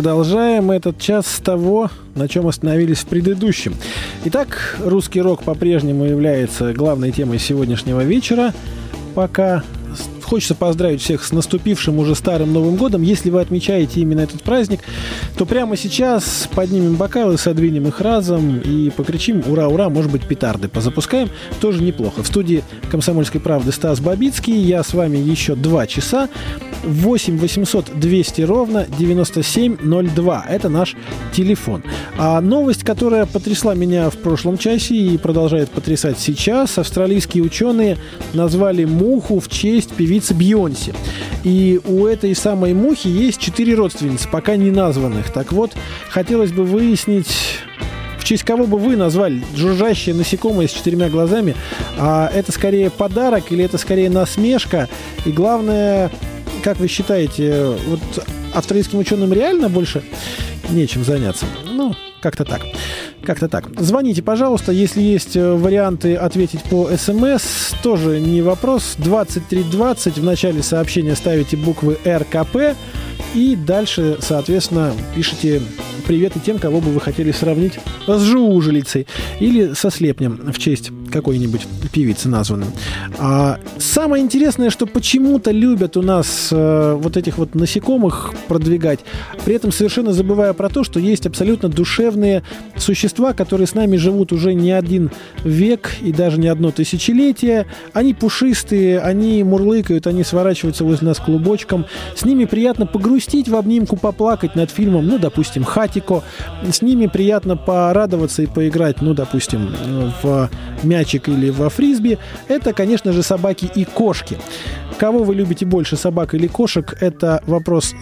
продолжаем этот час с того, на чем остановились в предыдущем. Итак, русский рок по-прежнему является главной темой сегодняшнего вечера. Пока хочется поздравить всех с наступившим уже старым Новым годом. Если вы отмечаете именно этот праздник, то прямо сейчас поднимем бокалы, содвинем их разом и покричим «Ура, ура!», может быть, петарды позапускаем. Тоже неплохо. В студии «Комсомольской правды» Стас Бабицкий. Я с вами еще 2 часа. 8 800 200 ровно 9702. Это наш телефон. А новость, которая потрясла меня в прошлом часе и продолжает потрясать сейчас. Австралийские ученые назвали муху в честь певицы Бейонсе. И у этой самой мухи есть 4 родственницы, пока не названных. Так вот, хотелось бы выяснить... В честь кого бы вы назвали жужжащее насекомое с 4 глазами? А это скорее подарок или это скорее насмешка? И главное, как вы считаете, вот австралийским ученым реально больше нечем заняться? Ну, как-то так. Как-то так. Звоните, пожалуйста, если есть варианты ответить по СМС, тоже не вопрос. 2320, в начале сообщения ставите буквы РКП и дальше, соответственно, пишите привет и тем, кого бы вы хотели сравнить с жужелицей или со слепнем в честь какой-нибудь певицы названной. Самое интересное, что почему-то любят у нас вот этих вот насекомых продвигать, при этом совершенно забывая про то, что есть абсолютно душевные существа, которые с нами живут уже не 1 век и даже не 1 тысячелетие. Они пушистые, они мурлыкают, они сворачиваются возле нас клубочком. С ними приятно погрустить в обнимку, поплакать над фильмом, ну, допустим, «Хатико». С ними приятно порадоваться и поиграть, ну, допустим, в мячик или во фрисби. Это, конечно же, собаки и кошки. Кого вы любите больше, собак или кошек? Это вопрос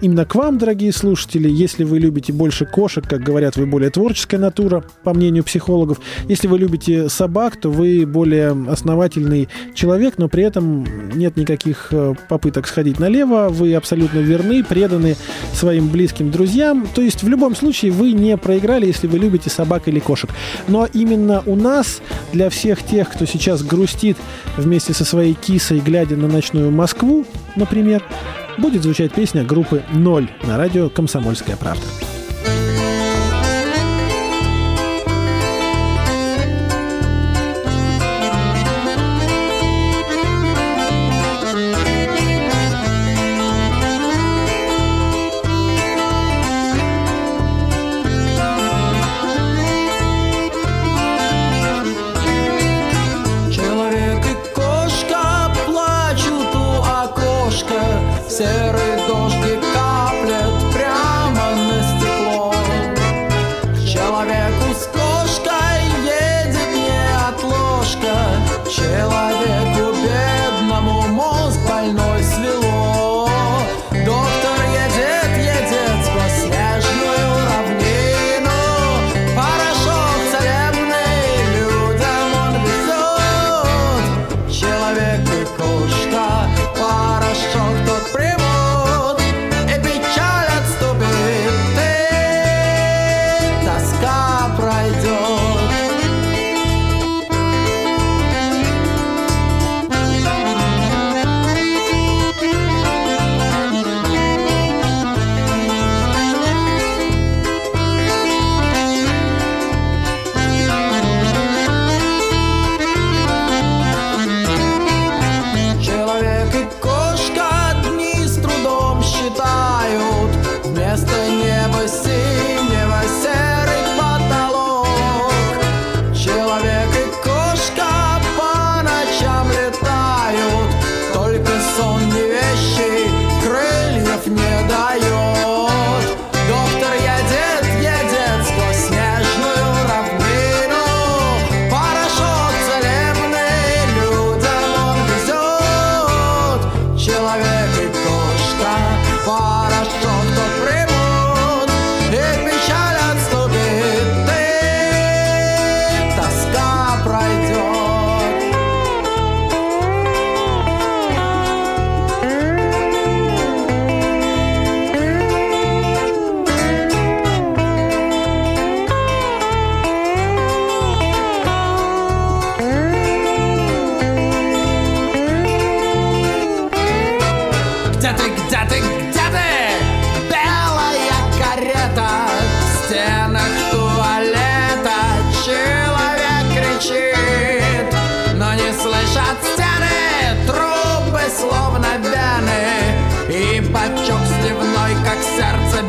именно к вам, дорогие слушатели. Если вы любите больше кошек, как говорят, вы более творческая натура, по мнению психологов. Если вы любите собак, то вы более основательный человек, но при этом нет никаких попыток сходить налево. Вы абсолютно верны, преданы своим близким друзьям. То есть в любом случае вы не проиграли, если вы любите собак или кошек. Но именно у нас, для всех тех, кто сейчас грустит вместе со своей кисой, глядя на ночную Москву, например, будет звучать песня группы «Ноль» на радио «Комсомольская правда». Серый дождик каплет прямо на стекло.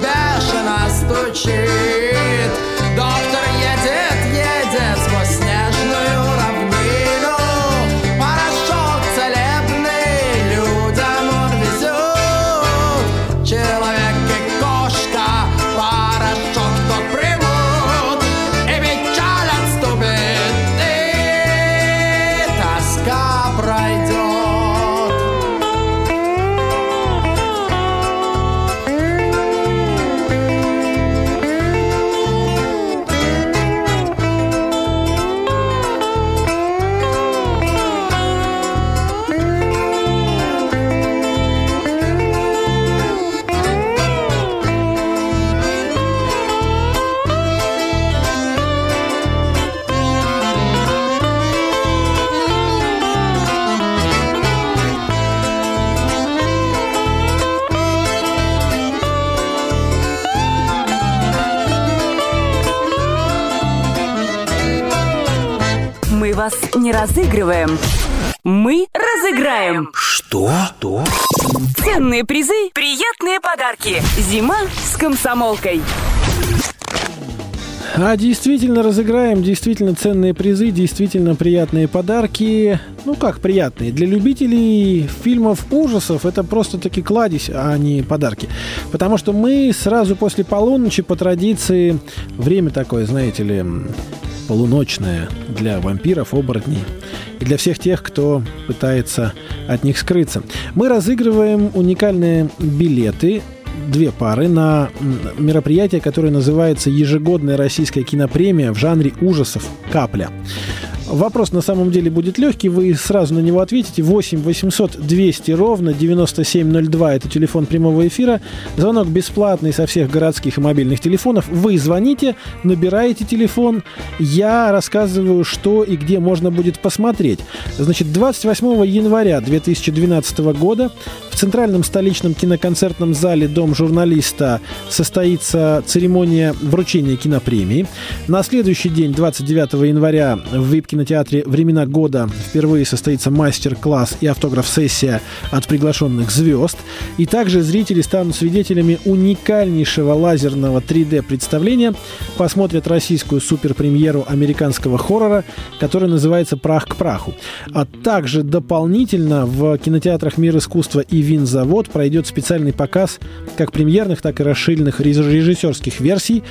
бешено стучит. Доктор едет, едет сквозь снежную равнину. Порошок целебный людям он везет. Человек и кошка порошок-то примут, и печаль отступит, и тоска пройдет. Вас не разыгрываем, мы разыграем. Что? Что? Ценные призы, приятные подарки. Зима с комсомолкой. А действительно разыграем, действительно ценные призы, действительно приятные подарки. Ну как приятные? Для любителей фильмов ужасов это просто-таки кладезь, а не подарки. Потому что мы сразу после полуночи по традиции, время такое, знаете ли, полуночная для вампиров, оборотней и для всех тех, кто пытается от них скрыться. Мы разыгрываем уникальные билеты, две пары, на мероприятие, которое называется «Ежегодная российская кинопремия в жанре ужасов. Капля». Вопрос на самом деле будет легкий, вы сразу на него ответите. 8 800 200 ровно 9702 – это телефон прямого эфира. Звонок бесплатный со всех городских и мобильных телефонов. Вы звоните, набираете телефон, я рассказываю, что и где можно будет посмотреть. Значит, 28 января 2012 года в Центральном столичном киноконцертном зале «Дом журналиста» состоится церемония вручения кинопремии. На следующий день, 29 января, в ВИП-кинотеатре «Времена года» впервые состоится мастер-класс и автограф-сессия от приглашенных звезд. И также зрители станут свидетелями уникальнейшего лазерного 3D-представления, посмотрят российскую суперпремьеру американского хоррора, который называется «Прах к праху». А также дополнительно в кинотеатрах «Мир искусства» и «Винзавод» пройдет специальный показ как премьерных, так и расширенных режиссерских версий,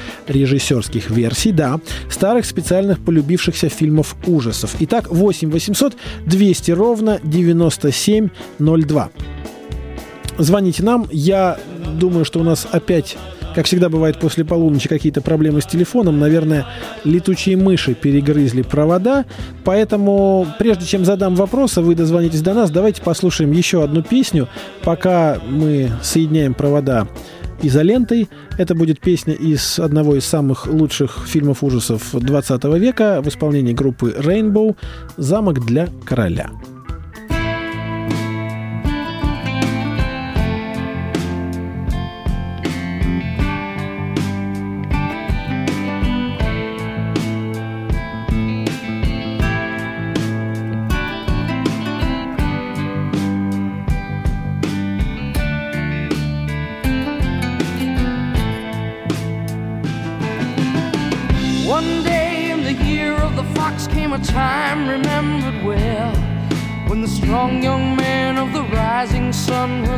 да, старых специальных полюбившихся фильмов ужасов. Итак, 8 800 200 ровно 9702. Звоните нам. Я думаю, что у нас опять, как всегда бывает после полуночи, какие-то проблемы с телефоном. Наверное, летучие мыши перегрызли провода. Поэтому, прежде чем задам вопрос, а вы дозвонитесь до нас, давайте послушаем еще одну песню, пока мы соединяем провода изолентой. Это будет песня из одного из самых лучших фильмов ужасов 20 века в исполнении группы Rainbow «Замок для короля».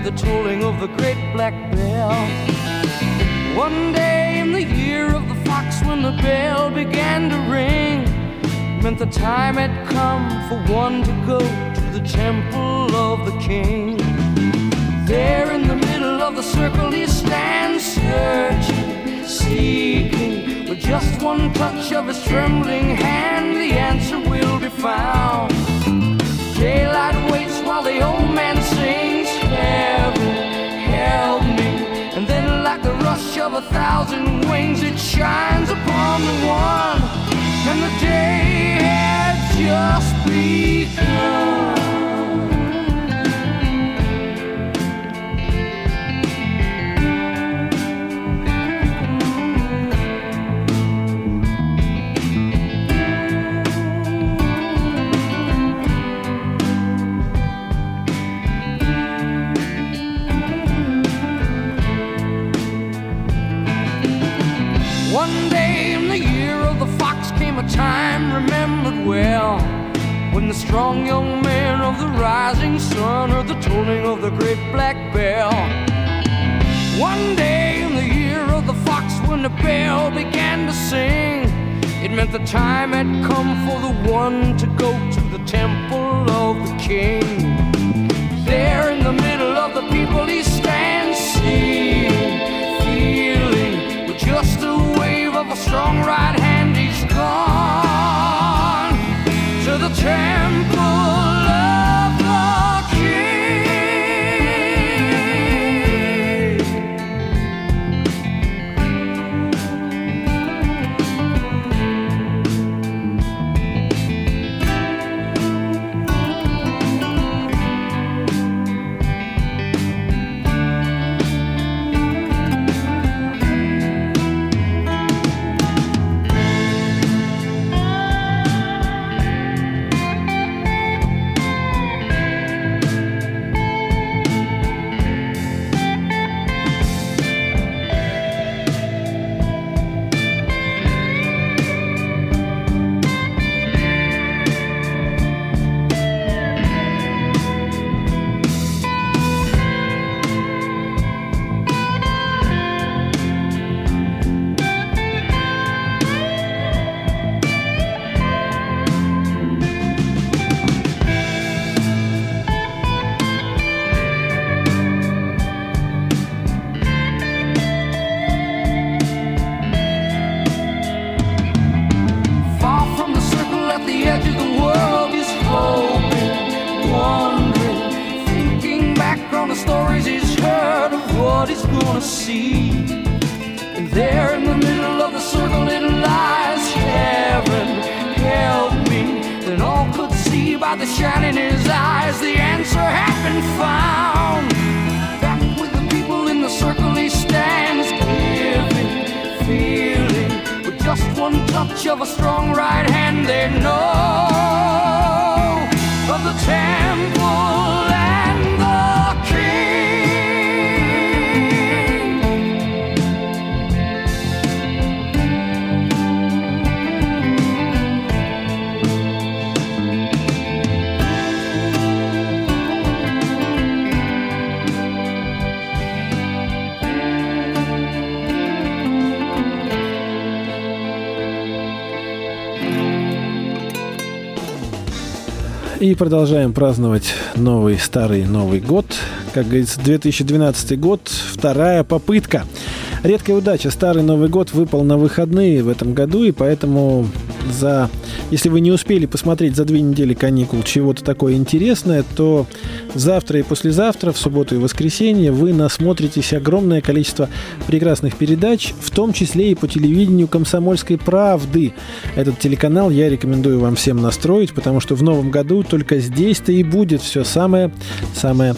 The tolling of the great black bell. One day in the year of the fox, when the bell began to ring, meant the time had come for one to go to the temple of the king. There in the middle of the circle he stands, searching, seeking. With just one touch of his trembling hand, the answer will be found. Daylight waits while the old man sings, help me. And then like the rush of 1,000 wings, it shines upon the one, and the day has just begun. One day in the year of the fox came a time remembered well, when the strong young man of the rising sun heard the tolling of the great black bell. One day in the year of the fox when the bell began to sing, it meant the time had come for the one to go to the temple of the king. There in the middle of the people he stands, seeing, feeling, with just a wave of a strong right hand he's gone to the temple of the И продолжаем праздновать новый, старый Новый год. Как говорится, 2012 год, вторая попытка. Редкая удача. Старый Новый год выпал на выходные в этом году, и поэтому если вы не успели посмотреть за 2 недели каникул чего-то такое интересное, то завтра и послезавтра, в субботу и воскресенье, вы насмотритесь огромное количество прекрасных передач, в том числе и по телевидению «Комсомольской правды». Этот телеканал я рекомендую вам всем настроить, потому что в новом году только здесь-то и будет все самое-самое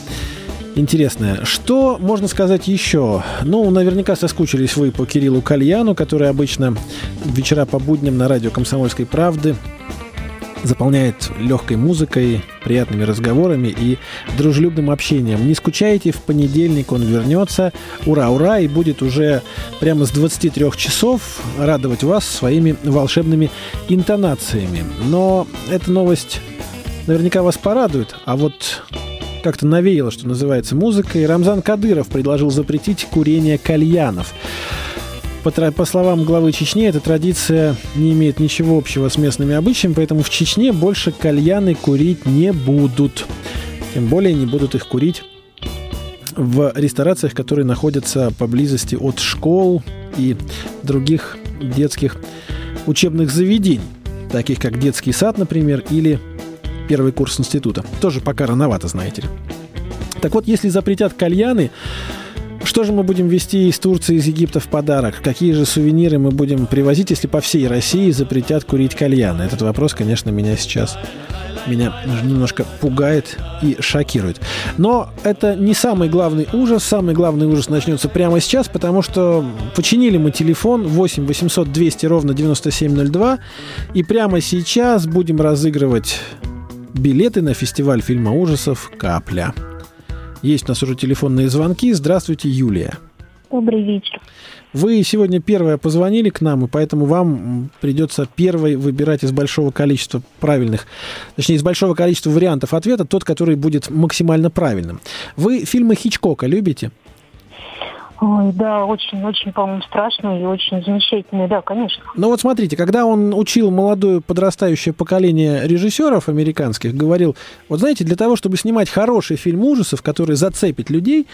интересное. Что можно сказать еще? Ну, наверняка соскучились вы по Кириллу Кальяну, который обычно вечера по будням на радио «Комсомольской правды» заполняет легкой музыкой, приятными разговорами и дружелюбным общением. Не скучайте, в понедельник он вернется. Ура-ура! И будет уже прямо с 23 часов радовать вас своими волшебными интонациями. Но эта новость наверняка вас порадует. А вот как-то навеяло, что называется, музыкой. Рамзан Кадыров предложил запретить курение кальянов. По словам главы Чечни, эта традиция не имеет ничего общего с местными обычаями, поэтому в Чечне больше кальяны курить не будут. Тем более не будут их курить в ресторациях, которые находятся поблизости от школ и других детских учебных заведений, таких как детский сад, например, или первый курс института. Тоже пока рановато, знаете ли. Так вот, если запретят кальяны, что же мы будем везти из Турции, из Египта в подарок? Какие же сувениры мы будем привозить, если по всей России запретят курить кальяны? Этот вопрос, конечно, меня немножко пугает и шокирует. Но это не самый главный ужас. Самый главный ужас начнется прямо сейчас, потому что починили мы телефон 8 800 200 ровно 9702. И прямо сейчас будем разыгрывать билеты на фестиваль фильма ужасов «Капля». Есть у нас уже телефонные звонки. Здравствуйте, Юлия. Добрый вечер. Вы сегодня первая позвонили к нам, и поэтому вам придется первой выбирать из большого количества правильных, точнее, из большого количества вариантов ответа тот, который будет максимально правильным. Вы фильмы Хичкока любите? Ой, да, очень-очень, по-моему, страшный и очень замечательный, да, конечно. Ну вот смотрите, когда он учил молодое подрастающее поколение режиссеров американских, говорил, вот знаете, для того, чтобы снимать хороший фильм ужасов, который зацепит людей,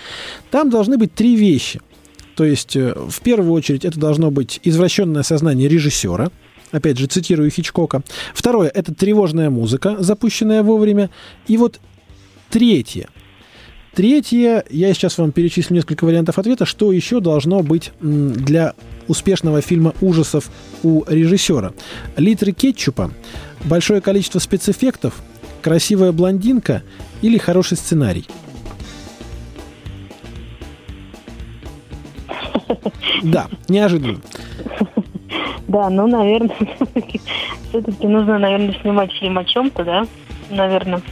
там должны быть три вещи. То есть, в первую очередь, это должно быть извращенное сознание режиссера, опять же, цитирую Хичкока. Второе – это тревожная музыка, запущенная вовремя. И вот третье, я сейчас вам перечислю несколько вариантов ответа, что еще должно быть для успешного фильма ужасов у режиссера. Литры кетчупа, большое количество спецэффектов, красивая блондинка или хороший сценарий. Да, неожиданно. Да, ну, наверное, все-таки нужно, наверное, снимать фильм о чем-то, да? Наверное.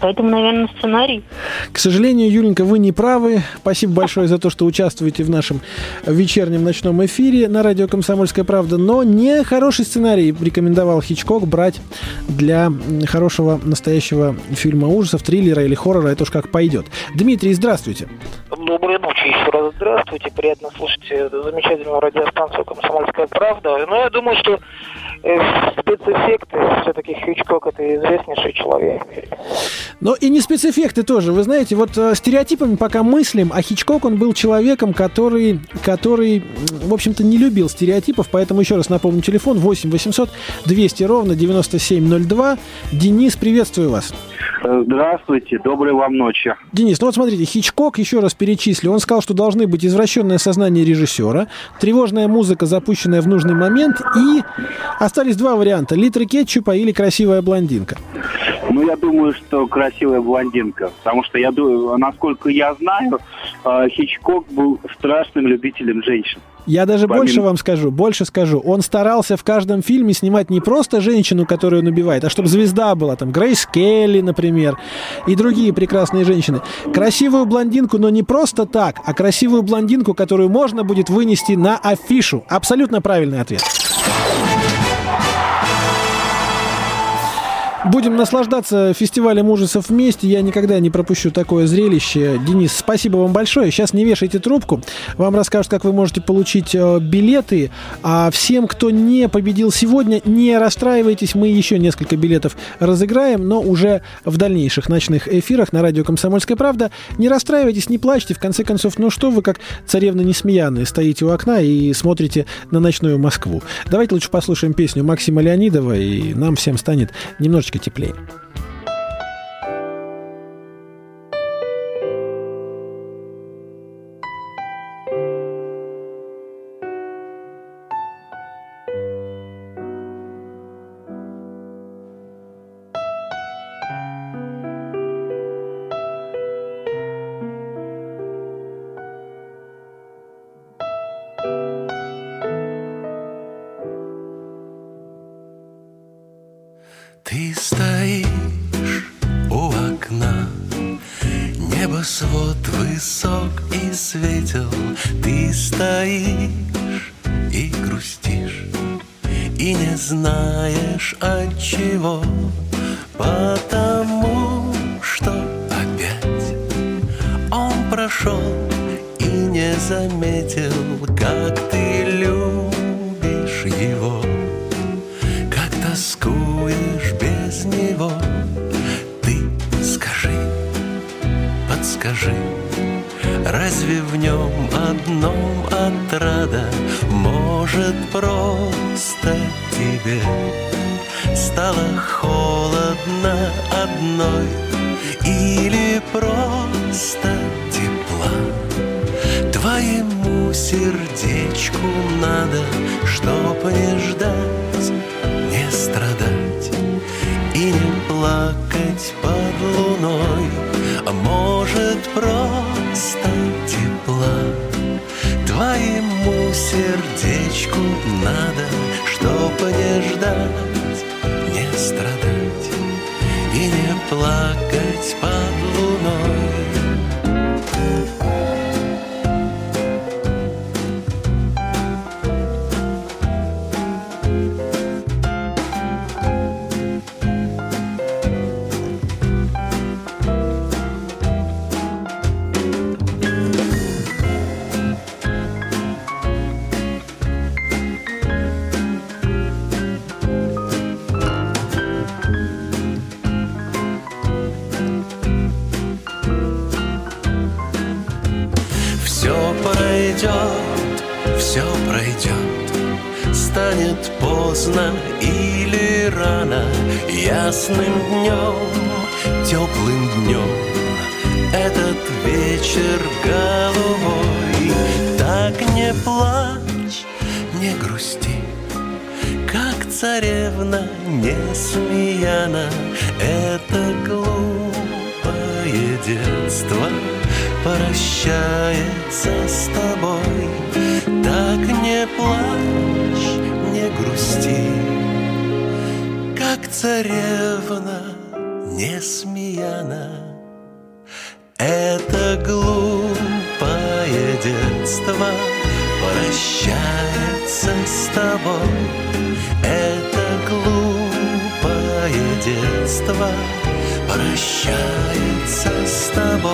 Поэтому, наверное, сценарий. К сожалению, Юленька, вы не правы. Спасибо большое за то, что участвуете в нашем вечернем ночном эфире на радио «Комсомольская правда». Но не хороший сценарий рекомендовал Хичкок брать для хорошего настоящего фильма ужасов, триллера или хоррора. Это уж как пойдет. Дмитрий, здравствуйте. Доброй ночи еще раз. Здравствуйте. Приятно слушать замечательную радиостанцию «Комсомольская правда». Но я думаю, что спецэффекты все-таки Хичкок – это известнейший человек. Но и не спецэффекты тоже. Вы знаете, вот стереотипами пока мыслим, а Хичкок, он был человеком, который, в общем-то, не любил стереотипов. Поэтому еще раз напомню телефон 8 800 200 ровно 9702. Денис, приветствую вас. Здравствуйте, доброй вам ночи. Денис, ну вот смотрите, Хичкок, еще раз перечислю, он сказал, что должны быть извращенное сознание режиссера, тревожная музыка, запущенная в нужный момент, и остались два варианта, литры кетчупа или красивая блондинка. Ну, я думаю, что красивая блондинка, потому что, я думаю, насколько я знаю, Хичкок был страшным любителем женщин. Я даже больше вам скажу, он старался в каждом фильме снимать не просто женщину, которую он убивает, а чтобы звезда была, там, Грейс Келли, например, и другие прекрасные женщины. Красивую блондинку, но не просто так, а красивую блондинку, которую можно будет вынести на афишу. Абсолютно правильный ответ. Будем наслаждаться фестивалем ужасов вместе. Я никогда не пропущу такое зрелище. Денис, спасибо вам большое. Сейчас не вешайте трубку. Вам расскажут, как вы можете получить билеты. А всем, кто не победил сегодня, не расстраивайтесь. Мы еще несколько билетов разыграем, но уже в дальнейших ночных эфирах на радио «Комсомольская правда». Не расстраивайтесь, не плачьте. В конце концов, ну что вы, как царевна Несмеяная, стоите у окна и смотрите на ночную Москву. Давайте лучше послушаем песню Максима Леонидова, и нам всем станет немножечко теплее. Ты стоишь у окна, небосвод высок и светел. Ты стоишь и грустишь, и не знаешь отчего, потому что опять он прошел и не заметил, как ты любишь его, как тоскуешь без него. Ты скажи, подскажи, разве в нем одном отрада? Может, просто тебе стало холодно одной, или просто тепла твоему сердечку надо, чтоб не ждать, не страдать и не плакать под луной. А может, просто тепла твоему сердечку надо, чтоб не ждать, не страдать и не плакать под луной. станет поздно или рано, ясным днем, теплым днем, этот вечер голубой. Так не плачь, не грусти, как царевна несмеяна, это глупое детство прощается с тобой. Так не плачь, не грусти, как царевна несмеяна, это глупое детство прощается с тобой. Это глупое детство прощается с тобой.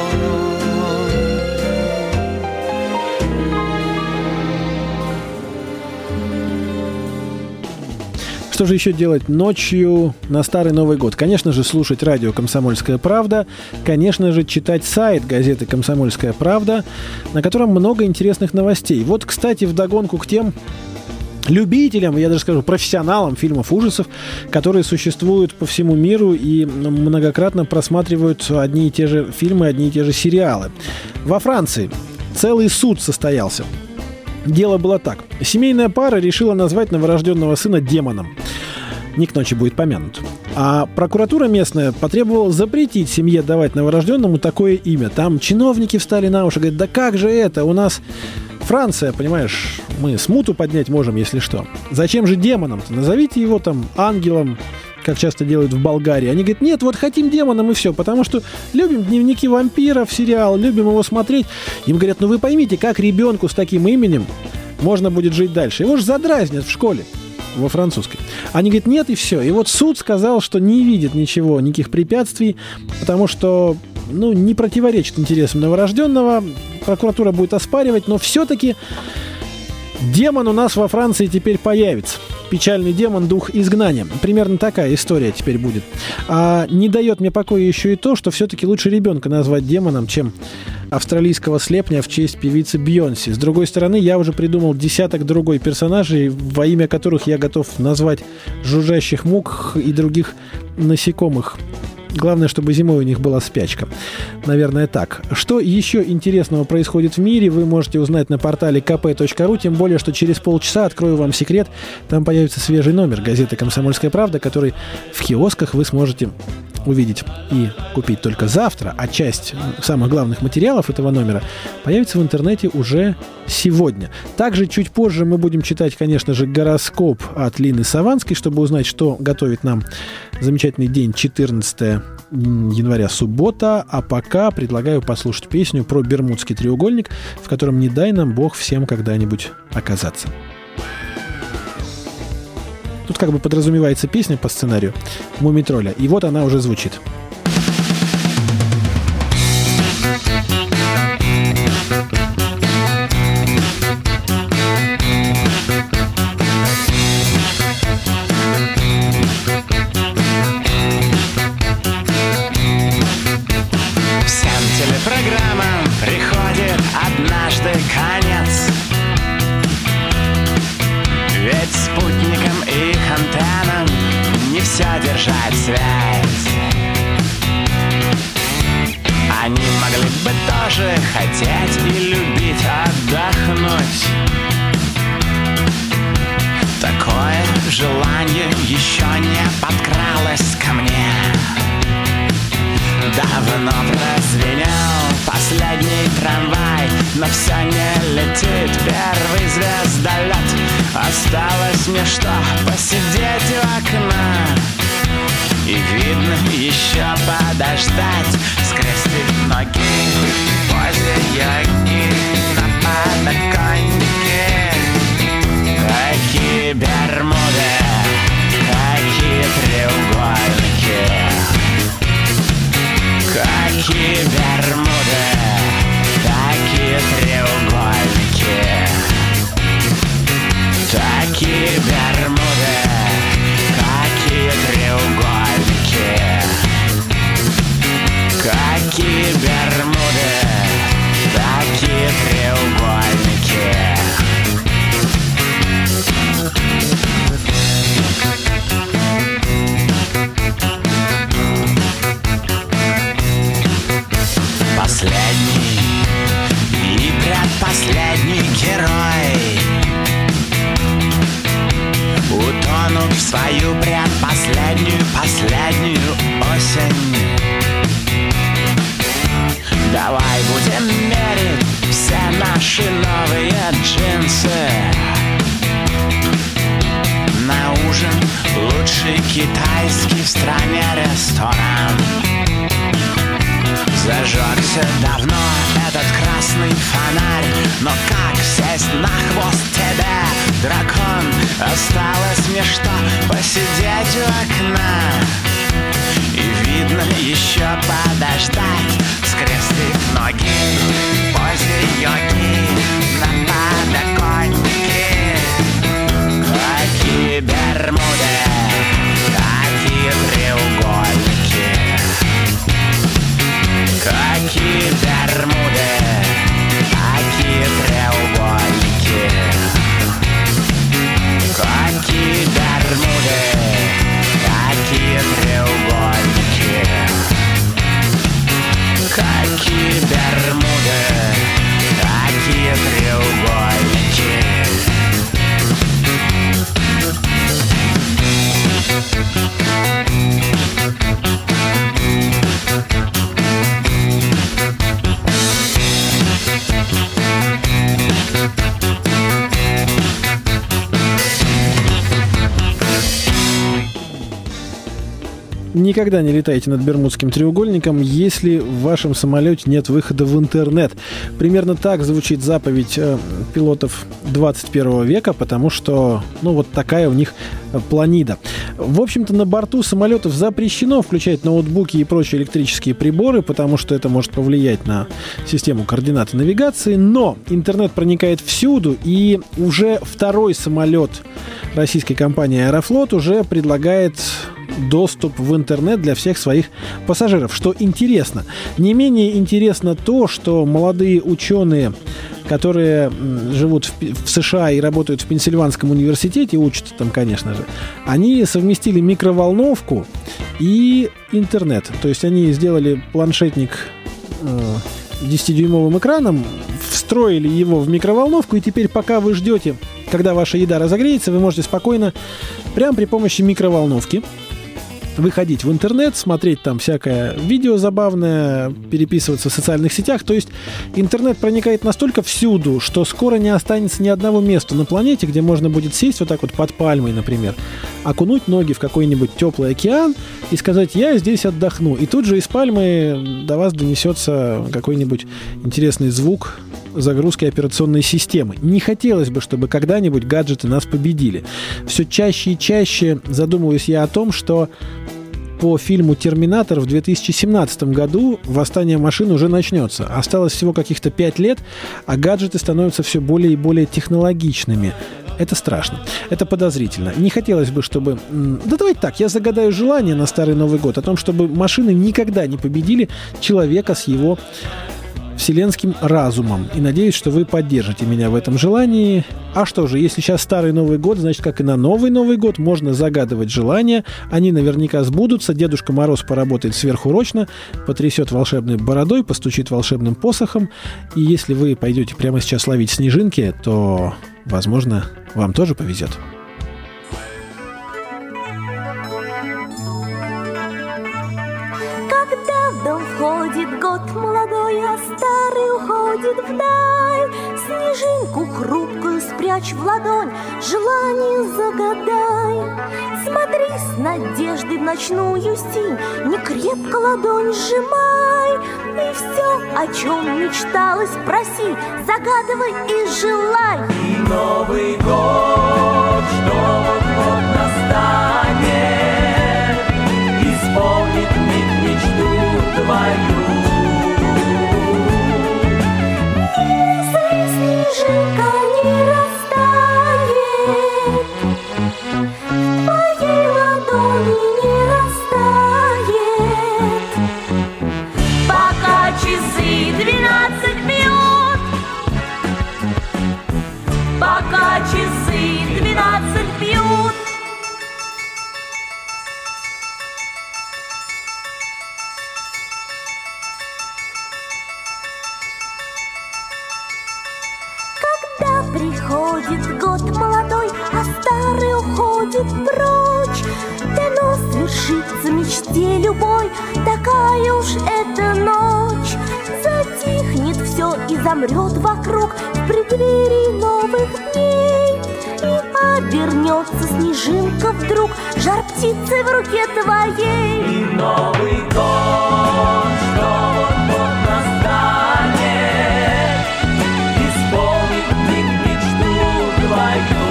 Что же еще делать ночью на Старый Новый год? Конечно же, слушать радио «Комсомольская правда». Конечно же, читать сайт газеты «Комсомольская правда», на котором много интересных новостей. Вот, кстати, вдогонку к тем любителям, я даже скажу, профессионалам фильмов ужасов, которые существуют по всему миру и многократно просматривают одни и те же фильмы, одни и те же сериалы. Во Франции целый суд состоялся. Дело было так. Семейная пара решила назвать новорожденного сына демоном. Не к ночи будет помянут. А прокуратура местная потребовала запретить семье давать новорожденному такое имя. Там чиновники встали на уши, говорят, да как же это, у нас Франция, понимаешь, мы смуту поднять можем, если что. Зачем же демоном-то? Назовите его там ангелом, как часто делают в Болгарии. Они говорят, нет, вот хотим демоном и все, потому что любим «Дневники вампиров», сериал, любим его смотреть. Им говорят, ну вы поймите, как ребенку с таким именем можно будет жить дальше? Его же задразнят в школе, во французской. Они говорят, нет, и все. И вот суд сказал, что не видит ничего, никаких препятствий, потому что, ну, не противоречит интересам новорожденного. Прокуратура будет оспаривать, но все-таки демон у нас во Франции теперь появится. Печальный демон, дух изгнания. Примерно такая история теперь будет. А не дает мне покоя еще и то, что все-таки лучше ребенка назвать демоном, чем австралийского слепня в честь певицы Бейонсе. С другой стороны, я уже придумал десяток другой персонажей, во имя которых я готов назвать жужжащих мух и других насекомых. Главное, чтобы зимой у них была спячка. Наверное, так. Что еще интересного происходит в мире, вы можете узнать на портале kp.ru, тем более, что через полчаса, открою вам секрет, там появится свежий номер газеты «Комсомольская правда», который в киосках вы сможете увидеть и купить только завтра, а часть самых главных материалов этого номера появится в интернете уже сегодня. Также чуть позже мы будем читать, конечно же, гороскоп от Лины Саванской, чтобы узнать, что готовит нам замечательный день, 14 января, суббота. А пока предлагаю послушать песню про Бермудский треугольник, в котором не дай нам Бог всем когда-нибудь оказаться. Тут как бы подразумевается песня по сценарию «Мумий-тролля», и вот она уже звучит. Всем телепрограммам приходит однажды конец, ведь спутникам и их антеннам не все держать связь. Они могли бы тоже хотеть и любить отдохнуть. Такое желание еще не подкралось ко мне. Давно прозвенел последний трамвай, но все не летит первый звездолет. Осталось мне что, посидеть у окна и, видно, еще подождать, скрестив ноги в позе йоги на подоконнике. Какие Бермуды, какие треугольники, какие Бермуды, такие треугольники. Такие Бермуды, такие треугольники. Какие Бермуды, такие треугольники. Китайский в стране ресторан. Зажегся давно этот красный фонарь, но как сесть на хвост тебе, дракон? Осталось мне что, посидеть у окна, и видно еще подождать, скрестив ноги в позе йоги на подоконнике. Какие бермуды, какие треугольники, какие бермуды, какие треугольники, какие бермуды, какие треугольники, какие бермуды, какие треугольники. Никогда не летайте над Бермудским треугольником, если в вашем самолете нет выхода в интернет. Примерно так звучит заповедь пилотов 21 века, потому что, вот такая у них планида. В общем-то, на борту самолетов запрещено включать ноутбуки и прочие электрические приборы, потому что это может повлиять на систему координат и навигации. Но интернет проникает всюду, и уже второй самолет российской компании «Аэрофлот» уже предлагает доступ в интернет для всех своих пассажиров. Что интересно. Не менее интересно то, что молодые ученые, которые живут в США и работают в Пенсильванском университете, учатся там, конечно же, они совместили микроволновку и интернет. То есть они сделали планшетник 10-дюймовым экраном, встроили его в микроволновку, и теперь, пока вы ждете, когда ваша еда разогреется, вы можете спокойно, прямо при помощи микроволновки, выходить в интернет, смотреть там всякое видео забавное, переписываться в социальных сетях. То есть интернет проникает настолько всюду, что скоро не останется ни одного места на планете, где можно будет сесть вот так вот под пальмой, например, окунуть ноги в какой-нибудь теплый океан и сказать: я здесь отдохну. И тут же из пальмы до вас донесется какой-нибудь интересный звук загрузки операционной системы. Не хотелось бы, чтобы когда-нибудь гаджеты нас победили. Все чаще и чаще задумываюсь я о том, что по фильму «Терминатор» в 2017 году восстание машин уже начнется. Осталось всего каких-то 5 лет, а гаджеты становятся все более и более технологичными. Это страшно. Это подозрительно. Не хотелось бы, чтобы... Да давайте так, я загадаю желание на Старый Новый год о том, чтобы машины никогда не победили человека с его вселенским разумом. И надеюсь, что вы поддержите меня в этом желании. А что же, если сейчас Старый Новый год, значит, как и на Новый год, можно загадывать желания. Они наверняка сбудутся. Дедушка Мороз поработает сверхурочно, потрясет волшебной бородой, постучит волшебным посохом. И если вы пойдете прямо сейчас ловить снежинки, то, возможно, вам тоже повезет. Вдаль. Снежинку хрупкую спрячь в ладонь, желание загадай. Смотри с надеждой в ночную стень, не крепко ладонь сжимай. И все, о чем мечталось, проси, загадывай и желай. И Новый год, что вот настанет, исполнит мечту твою. Снежинка не растает, в твоей ладони не растает. Пока часы 12 бьют, пока часы 12 бьют. Приходит год молодой, а старый уходит прочь. Дано свершится мечте любой, такая уж эта ночь. Затихнет все и замрет вокруг в преддверии новых дней. И обернется снежинка вдруг, жар птицы в руке твоей. И Новый год, что вот-вот настанет, исполнит мне мечту твою.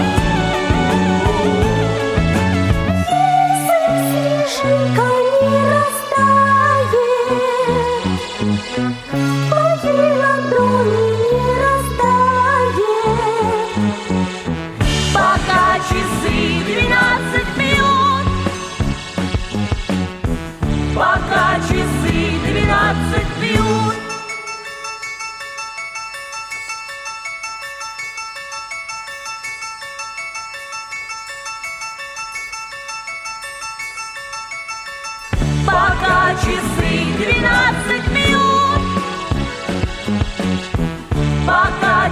Если снежинка не растает, твои ладони не растает, пока часы 12 бьют. Пока часы 12 бьют. Пока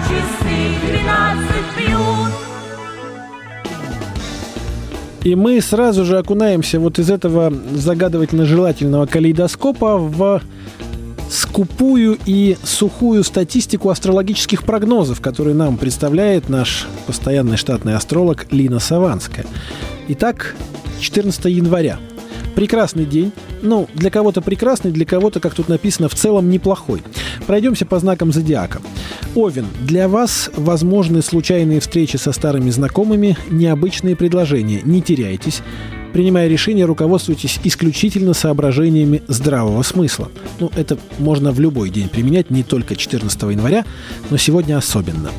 часы 12 бьют. И мы сразу же окунаемся вот из этого загадывательно-желательного калейдоскопа в скупую и сухую статистику астрологических прогнозов, которые нам представляет наш постоянный штатный астролог Лина Саванская. Итак, 14 января. Прекрасный день. Ну, для кого-то прекрасный, для кого-то, как тут написано, в целом неплохой. Пройдемся по знакам зодиака. Овен. Для вас возможны случайные встречи со старыми знакомыми, необычные предложения. Не теряйтесь. Принимая решение, руководствуйтесь исключительно соображениями здравого смысла. Ну, это можно в любой день применять, не только 14 января, но сегодня особенно.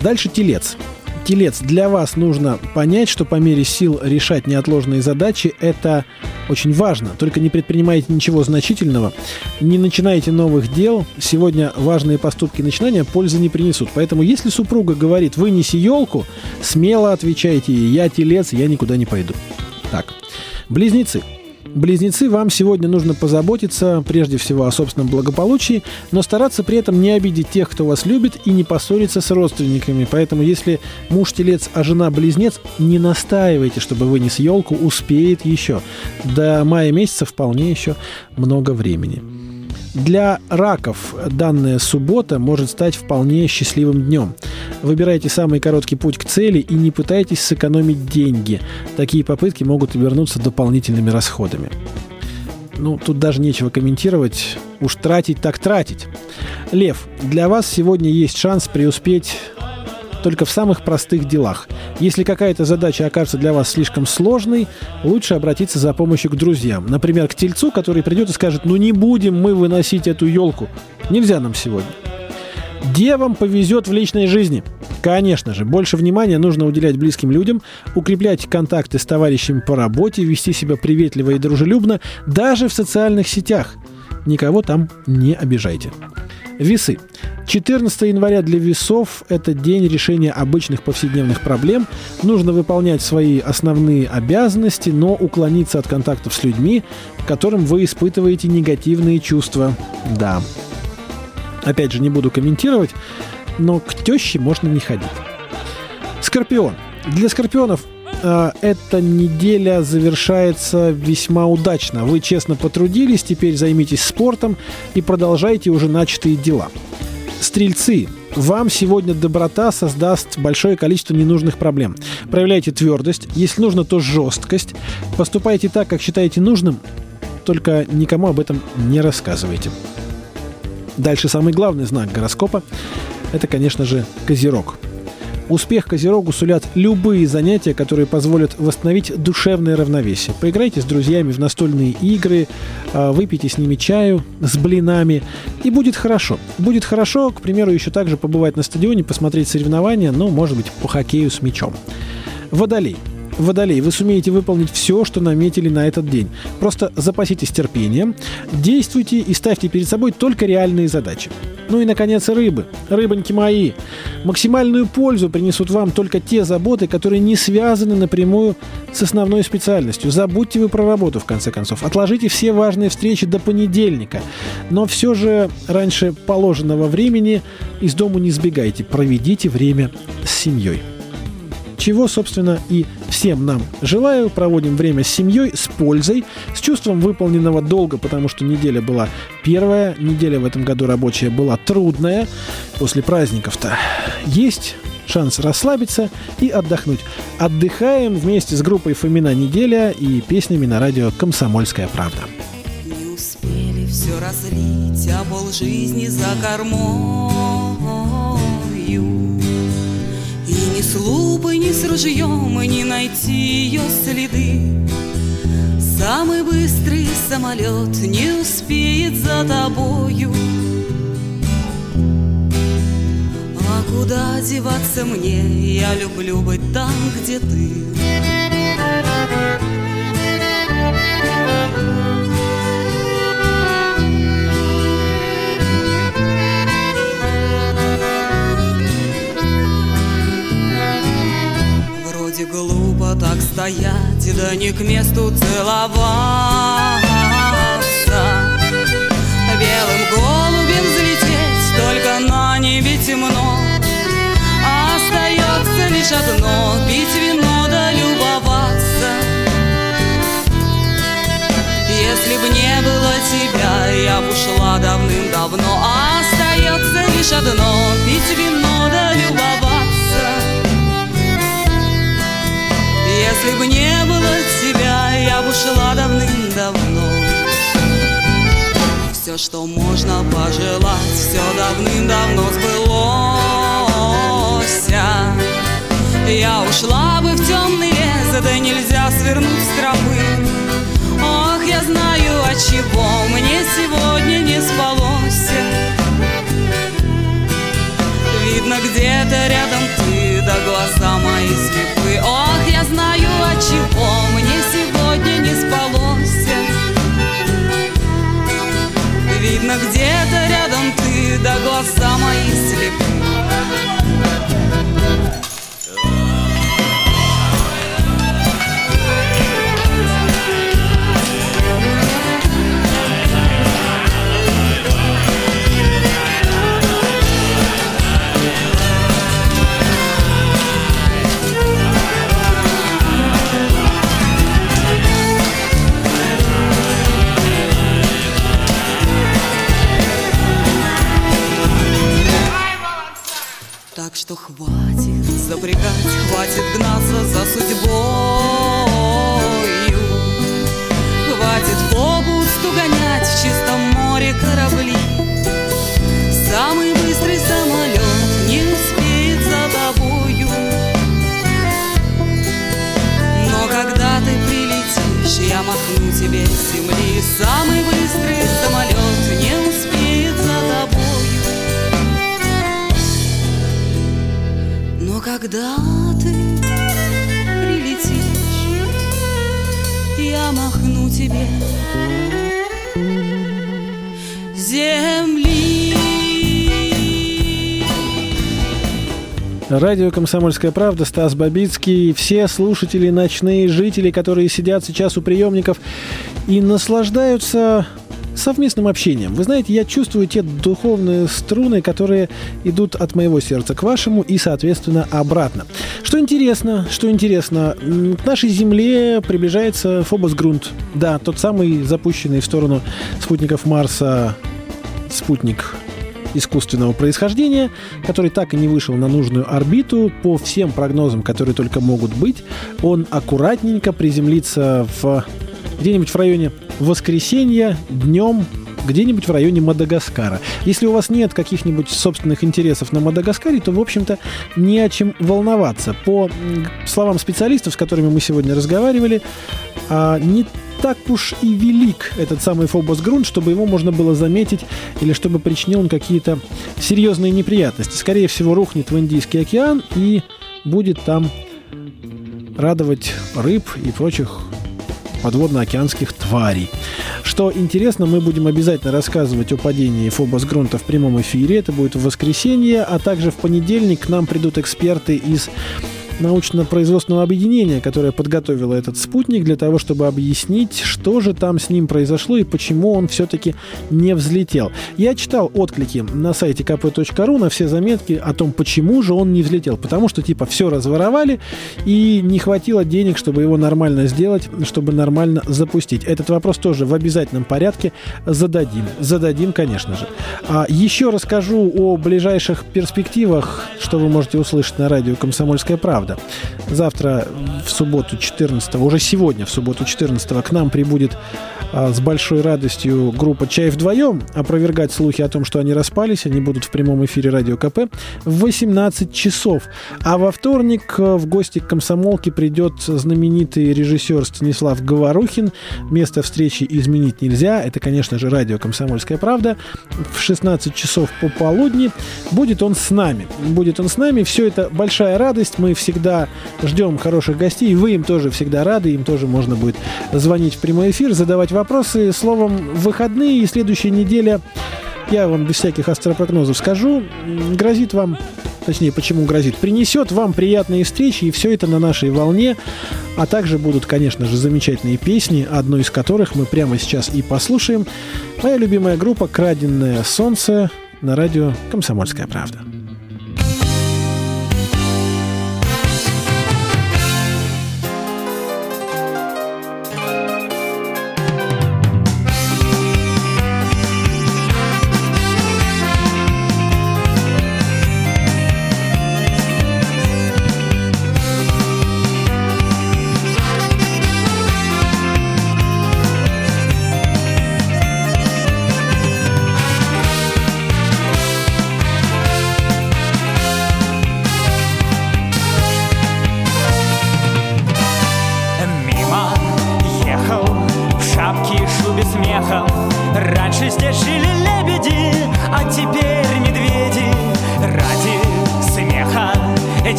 Дальше Телец. Телец, для вас нужно понять, что по мере сил решать неотложные задачи – это очень важно. Только не предпринимайте ничего значительного, не начинайте новых дел. Сегодня важные поступки и начинания пользы не принесут. Поэтому, если супруга говорит «вынеси елку», смело отвечайте ей «я телец, я никуда не пойду». Так, близнецы. Близнецы, вам сегодня нужно позаботиться прежде всего о собственном благополучии, но стараться при этом не обидеть тех, кто вас любит, и не поссориться с родственниками. Поэтому, если муж телец, а жена близнец, не настаивайте, чтобы вынес елку, успеет еще. До мая месяца вполне еще много времени. Для раков данная суббота может стать вполне счастливым днем. Выбирайте самый короткий путь к цели и не пытайтесь сэкономить деньги. Такие попытки могут обернуться дополнительными расходами. Ну, тут даже нечего комментировать. Уж тратить так тратить. Лев, для вас сегодня есть шанс преуспеть только в самых простых делах. Если какая-то задача окажется для вас слишком сложной, лучше обратиться за помощью к друзьям. Например, к тельцу, который придет и скажет: «Ну не будем мы выносить эту елку. Нельзя нам сегодня». Девам повезет в личной жизни. Конечно же, больше внимания нужно уделять близким людям, укреплять контакты с товарищами по работе, вести себя приветливо и дружелюбно, даже в социальных сетях. Никого там не обижайте. Весы. 14 января для весов – это день решения обычных повседневных проблем. Нужно выполнять свои основные обязанности, но уклониться от контактов с людьми, которым вы испытываете негативные чувства. Да. Опять же, не буду комментировать, но к теще можно не ходить. Скорпион. Для скорпионов эта неделя завершается весьма удачно. Вы честно потрудились, теперь займитесь спортом и продолжайте уже начатые дела. Стрельцы. Вам сегодня доброта создаст большое количество ненужных проблем. Проявляйте твердость, если нужно, то жесткость. Поступайте так, как считаете нужным, только никому об этом не рассказывайте. Дальше самый главный знак гороскопа – это, конечно же, Козерог. Успех Козерогу сулят любые занятия, которые позволят восстановить душевное равновесие. Поиграйте с друзьями в настольные игры, выпейте с ними чаю с блинами, и будет хорошо. Будет хорошо, к примеру, еще также побывать на стадионе, посмотреть соревнования, ну, может быть, по хоккею с мячом. Водолей. Водолей, вы сумеете выполнить все, что наметили на этот день. Просто запаситесь терпением, действуйте и ставьте перед собой только реальные задачи. Ну и, наконец, рыбы. Рыбоньки мои, максимальную пользу принесут вам только те заботы, которые не связаны напрямую с основной специальностью. Забудьте вы про работу, в конце концов. Отложите все важные встречи до понедельника. Но все же раньше положенного времени из дому не сбегайте. Проведите время с семьей. Чего, собственно, и всем нам желаю. Проводим время с семьей, с пользой, с чувством выполненного долга, потому что неделя была первая, неделя в этом году рабочая была трудная. После праздников-то есть шанс расслабиться и отдохнуть. Отдыхаем вместе с группой «Фомина неделя» и песнями на радио «Комсомольская правда». Не успели все разлить, а полжизни за кормою. И ни с лупой, ни с ружьем не найти ее следы. Самый быстрый самолет не успеет за тобою. Куда деваться мне? Я люблю быть там, где ты. Вроде глупо так стоять, да не к месту целоваться. Белым голубем взлететь, только на небе темно. Остается лишь одно — пить вино да любоваться. Если б не было тебя, я б ушла давным-давно. Остается лишь одно — пить вино да любоваться. Если б не было тебя, я б ушла давным-давно. Все, что можно пожелать, все давным-давно сбылось. Я ушла бы в темный лес, да нельзя свернуть с тропы. Ох, я знаю, отчего мне сегодня не спалось. Видно, где-то рядом ты, да глаза мои слепы. Ох, я знаю, отчего мне сегодня не спалось. Видно, где-то рядом ты, да глаза мои слепы. Так что хватит запрягать, хватит гнаться за судьбою. Хватит попусту гонять в чистом море корабли. Самый быстрый самолет не успеет за тобою. Но когда ты прилетишь, я махну тебе с земли. Самый быстрый самолет не успеет за тобою. Но когда ты прилетишь, я махну тебе земли. Радио «Комсомольская правда», Стас Бабицкий. Все слушатели, ночные жители, которые сидят сейчас у приемников и наслаждаются совместным общением. Вы знаете, я чувствую те духовные струны, которые идут от моего сердца к вашему и, соответственно, обратно. Что интересно, к нашей Земле приближается Фобос-Грунт. Да, тот самый запущенный в сторону спутников Марса спутник искусственного происхождения, который так и не вышел на нужную орбиту. По всем прогнозам, которые только могут быть, он аккуратненько приземлится где-нибудь в районе воскресенья днем, где-нибудь в районе Мадагаскара. Если у вас нет каких-нибудь собственных интересов на Мадагаскаре, то, в общем-то, не о чем волноваться. По словам специалистов, с которыми мы сегодня разговаривали, не так уж и велик этот самый Фобос-Грунт, чтобы его можно было заметить или чтобы причинил он какие-то серьезные неприятности. Скорее всего, рухнет в Индийский океан и будет там радовать рыб и прочих подводно-океанских тварей. Что интересно, мы будем обязательно рассказывать о падении Фобос-Грунта в прямом эфире. Это будет в воскресенье, а также в понедельник к нам придут эксперты из научно-производственного объединения, которое подготовило этот спутник для того, чтобы объяснить, что же там с ним произошло и почему он все-таки не взлетел. Я читал отклики на сайте kp.ru на все заметки о том, почему же он не взлетел. Потому что, все разворовали и не хватило денег, чтобы его нормально сделать, чтобы нормально запустить. Этот вопрос тоже в обязательном порядке зададим. Зададим, конечно же. Еще расскажу о ближайших перспективах, что вы можете услышать на радио «Комсомольская правда». года. Завтра, в субботу 14-го, уже сегодня, в субботу 14-го, к нам прибудет с большой радостью группа «Чай вдвоем». Опровергать слухи о том, что они распались, они будут в прямом эфире «Радио КП» в 18 часов. А во вторник в гости к «Комсомолке» придет знаменитый режиссер Станислав Говорухин. Место встречи изменить нельзя. Это, конечно же, радио «Комсомольская правда». В 16 часов пополудни будет он с нами. Все это большая радость. Мы всегда ждем хороших гостей. Вы им тоже всегда рады. Им тоже можно будет звонить в прямой эфир, задавать вопросы. Словом, выходные и следующая неделя, я вам без всяких астропрогнозов скажу, грозит вам, точнее, почему грозит, принесет вам приятные встречи, и все это на нашей волне. А также будут, конечно же, замечательные песни, одну из которых мы прямо сейчас и послушаем. Моя любимая группа «Краденное солнце» на радио «Комсомольская правда».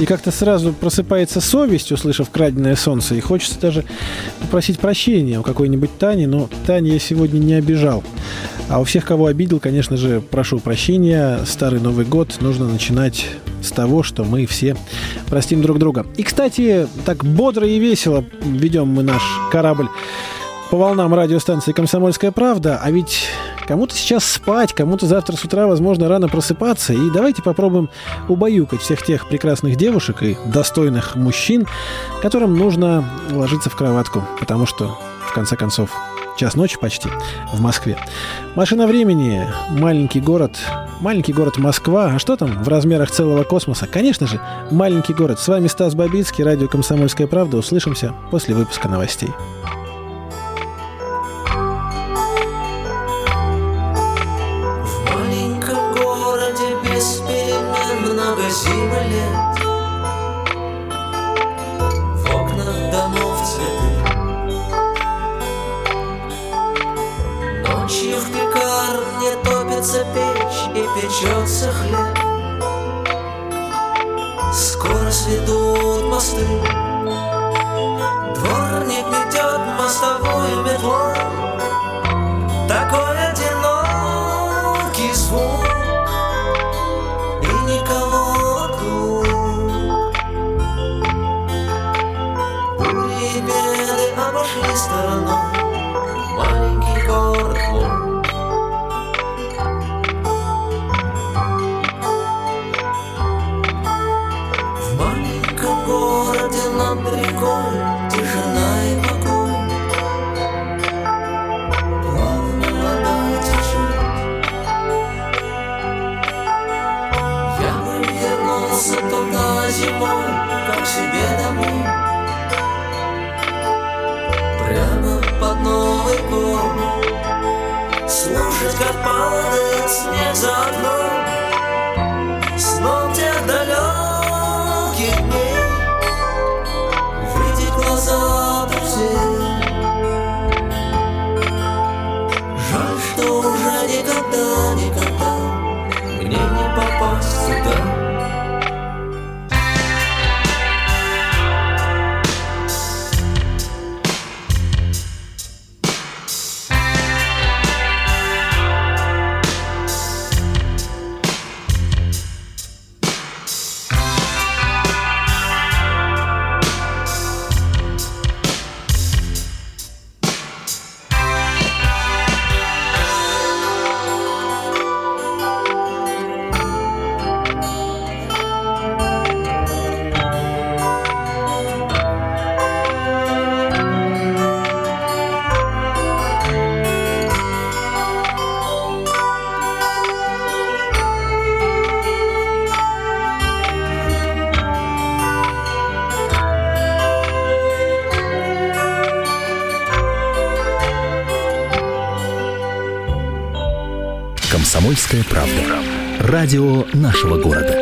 И как-то сразу просыпается совесть, услышав «Краденое солнце», и хочется даже попросить прощения у какой-нибудь Тани, но Тани я сегодня не обижал. А у всех, кого обидел, конечно же, прошу прощения. Старый Новый год нужно начинать с того, что мы все простим друг друга. И, кстати, так бодро и весело ведем мы наш корабль по волнам радиостанции «Комсомольская правда», а ведь... кому-то сейчас спать, кому-то завтра с утра, возможно, рано просыпаться. И давайте попробуем убаюкать всех тех прекрасных девушек и достойных мужчин, которым нужно ложиться в кроватку, потому что, в конце концов, Час ночи почти в Москве. «Машина времени», маленький город Москва. А что там в размерах целого космоса? Конечно же, маленький город. С вами Стас Бабицкий, радио «Комсомольская правда». Услышимся после выпуска новостей. «Комсомольская правда». Радио нашего города.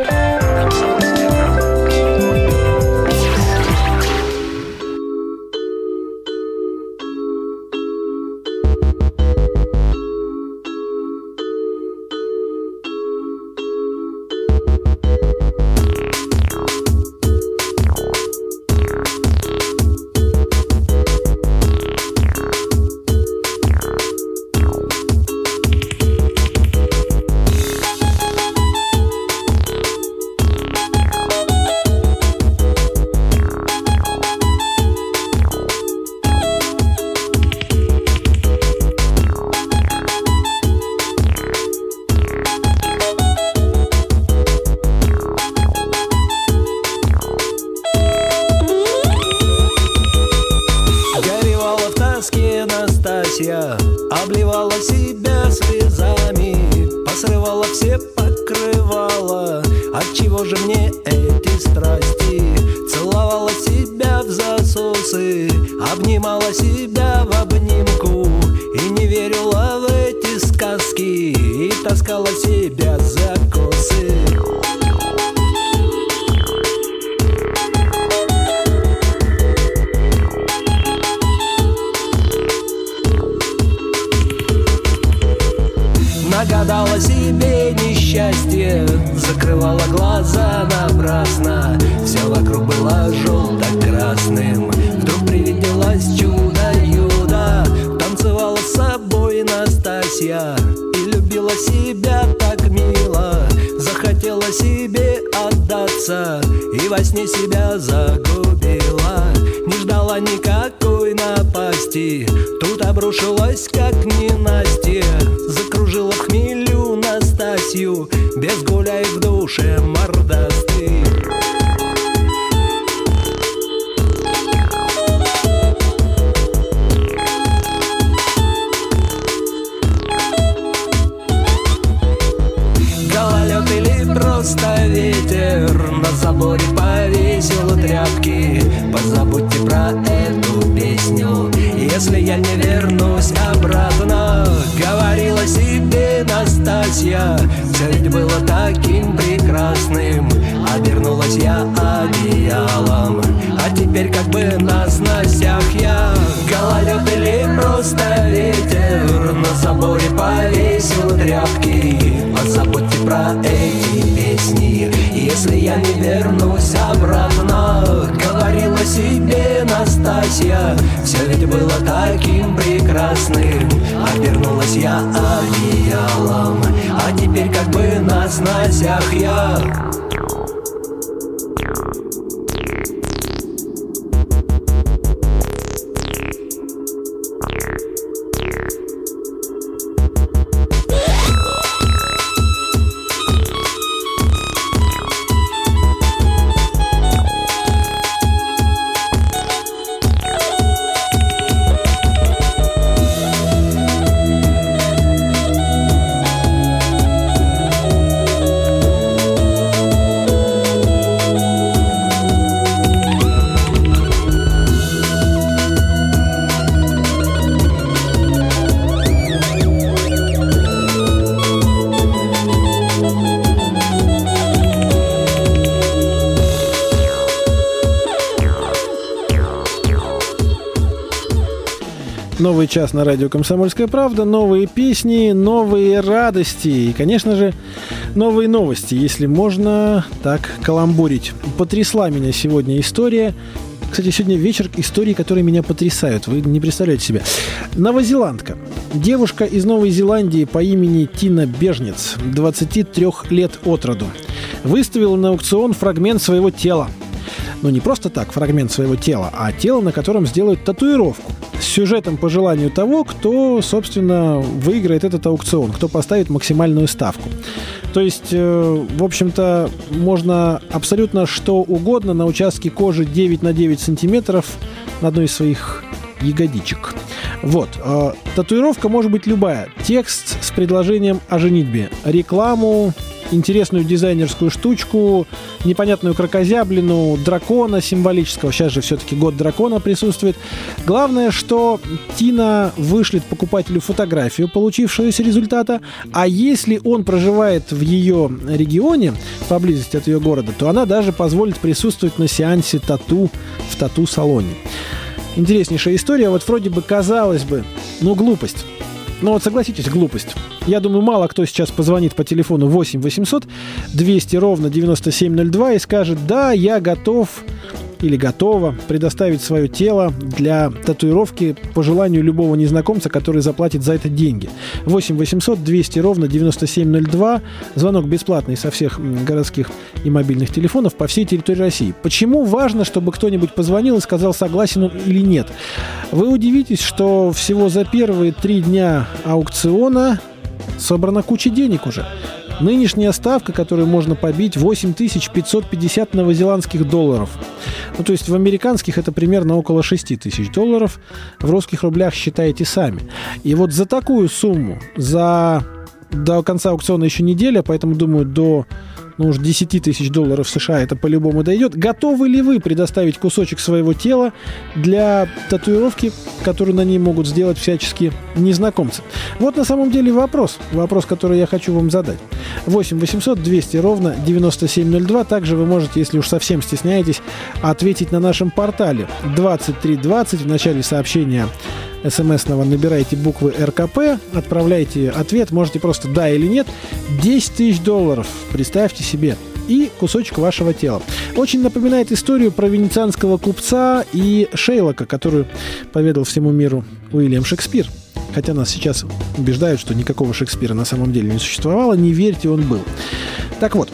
я, цель была таким прекрасным, обернулась я одеялом, а теперь как бы на снастях я. Гололед или просто ветер, на соборе повесил тряпки. Позабудьте про эти песни, если я не вернусь обратно. Говорила себе Настасья, все ведь было таким прекрасным, обернулась я одеялом, а теперь как бы на снастях я. Новый час на радио «Комсомольская правда», новые песни, новые радости и, конечно же, новые новости, если можно так каламбурить. Потрясла меня сегодня история. Кстати, сегодня вечер истории, которые меня потрясают. Вы не представляете себе. Новозеландка. Девушка из Новой Зеландии по имени Тина Бежниц, 23 лет от роду, выставила на аукцион фрагмент своего тела. Но не просто так фрагмент своего тела, а тело, на котором сделают татуировку. С сюжетом по желанию того, кто, собственно, выиграет этот аукцион, кто поставит максимальную ставку. То есть, в общем-то, можно абсолютно что угодно на участке кожи 9 на 9 сантиметров на одной из своих ягодичек. Вот. Татуировка может быть любая. Текст с предложением о женитьбе, рекламу, интересную дизайнерскую штучку, непонятную крокозяблину, дракона символического. Сейчас же все-таки год дракона присутствует. Главное, что Тина вышлет покупателю фотографию получившегося результата, а если он проживает в ее регионе, поблизости от ее города, то она даже позволит присутствовать на сеансе тату в тату-салоне. Интереснейшая история. Вот вроде бы, казалось бы, ну глупость. Но вот согласитесь, глупость. Я думаю, мало кто сейчас позвонит по телефону 8 800 200 ровно 9702 и скажет: да, я готов или готова предоставить свое тело для татуировки по желанию любого незнакомца, который заплатит за это деньги. 8 800 200 ровно 9702. Звонок бесплатный со всех городских и мобильных телефонов по всей территории России. Почему важно, чтобы кто-нибудь позвонил и сказал, согласен он или нет? Вы удивитесь, что всего за первые 3 дня аукциона собрана куча денег уже. Нынешняя ставка, которую можно побить, 8550 новозеландских долларов. Ну, то есть в американских это примерно около 6 тысяч долларов. В русских рублях считаете сами. И вот за такую сумму, до конца аукциона еще неделя, поэтому, думаю, до уж 10 тысяч долларов США это по-любому дойдет. Готовы ли вы предоставить кусочек своего тела для татуировки, которую на ней могут сделать всяческие незнакомцы? Вот на самом деле вопрос, который я хочу вам задать. 8 800 200 ровно 9702. Также вы можете, если уж совсем стесняетесь, ответить на нашем портале 2320. В начале сообщения СМСного набирайте буквы РКП, отправляйте ответ, можете просто «да» или «нет». 10 тысяч долларов, представьте себе, и кусочек вашего тела. Очень напоминает историю про венецианского купца и Шейлока, которую поведал всему миру Уильям Шекспир. Хотя нас сейчас убеждают, что никакого Шекспира на самом деле не существовало, не верьте, он был. Так вот.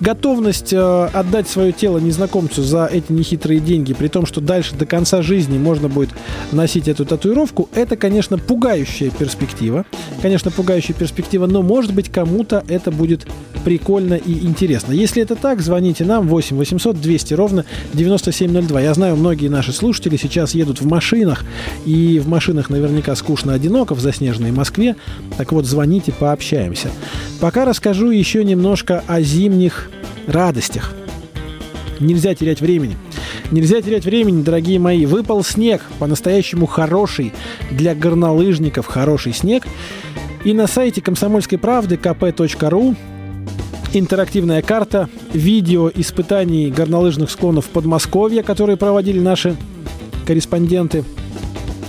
Готовность отдать свое тело незнакомцу за эти нехитрые деньги, при том, что дальше до конца жизни можно будет носить эту татуировку, это, конечно, пугающая перспектива. Но, может быть, кому-то это будет прикольно и интересно. Если это так, звоните нам 8 800 200 ровно 9702. Я знаю, многие наши слушатели сейчас едут в машинах, и в машинах наверняка скучно одиноко в заснеженной Москве. Так вот, звоните, пообщаемся. Пока расскажу еще немножко о зимних радостях. Нельзя терять времени, дорогие мои. Выпал снег, по-настоящему хороший, для горнолыжников хороший снег. И на сайте «Комсомольской правды» kp.ru интерактивная карта, видео испытаний горнолыжных склонов Подмосковья, которые проводили наши корреспонденты.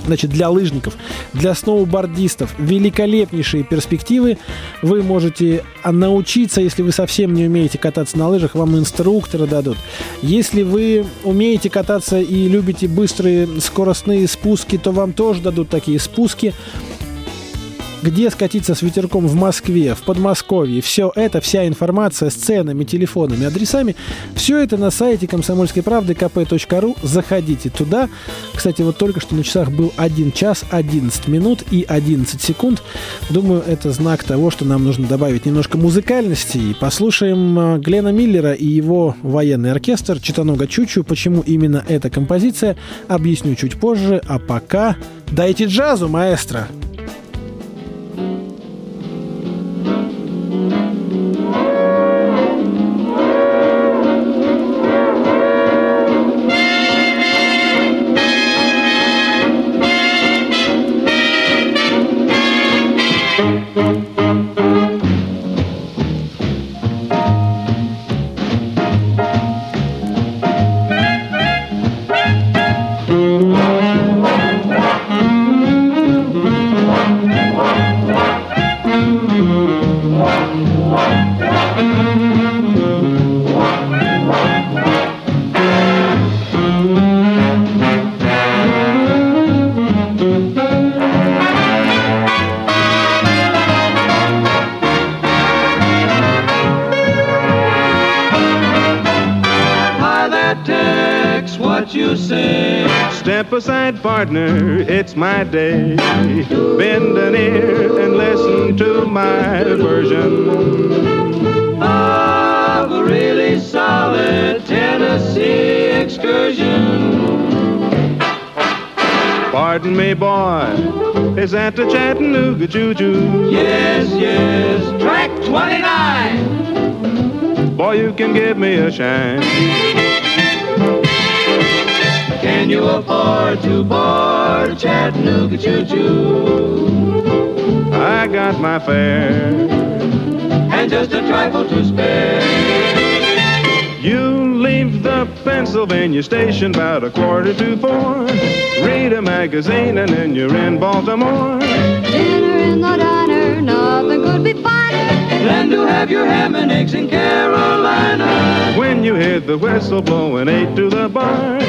Значит, для лыжников, для сноубордистов великолепнейшие перспективы. Вы можете научиться, если вы совсем не умеете кататься на лыжах, вам инструкторы дадут. Если вы умеете кататься и любите быстрые скоростные спуски, то вам тоже дадут такие спуски. Где скатиться с ветерком в Москве, в Подмосковье. Все это, вся информация с ценами, телефонами, адресами. Все это на сайте «Комсомольской правды» kp.ru. Заходите туда. Кстати, вот только что на часах был 1 час, 11 минут и 11 секунд. Думаю, это знак того, что нам нужно добавить немножко музыкальности. И послушаем Гленна Миллера и его военный оркестр «Читанога Чучу». Почему именно эта композиция, объясню чуть позже. А пока дайте джазу, маэстро! Partner, it's my day. Bend an ear and listen to my version of a really solid Tennessee excursion. Pardon me, boy, is that the Chattanooga Juju? Yes, yes, track 29. Boy, you can give me a shine. Can you afford to board Chattanooga Choo-Choo? I got my fare and just a trifle to spare. You leave the Pennsylvania station about 3:45. Read a magazine and then you're in Baltimore. Dinner in the diner, nothing could be finer than to have your ham and eggs in Carolina. When you hear the whistle blowing 8 to the bar,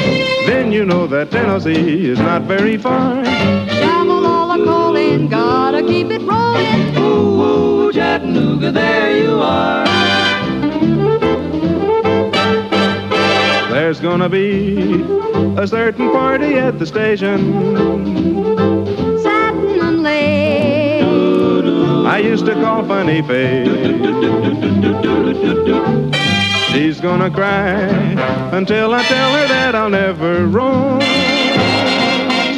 then you know that Tennessee is not very far. Shovel all the coal in, gotta keep it rolling. Ooh, ooh, Chattanooga, there you are. There's gonna be a certain party at the station. Satin and lace I used to call Funny Face. She's gonna cry until I tell her that I'll never roam.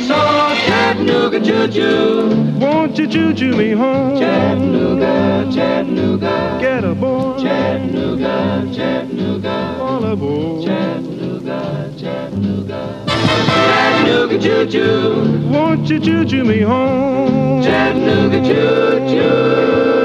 So Chattanooga Choo-Choo, won't you choo-choo me home? Chattanooga, Chattanooga, get aboard. Chattanooga, Chattanooga, all aboard. Chattanooga, Chattanooga, Chattanooga Choo-Choo, won't you choo-choo me home? Chattanooga Choo-Choo.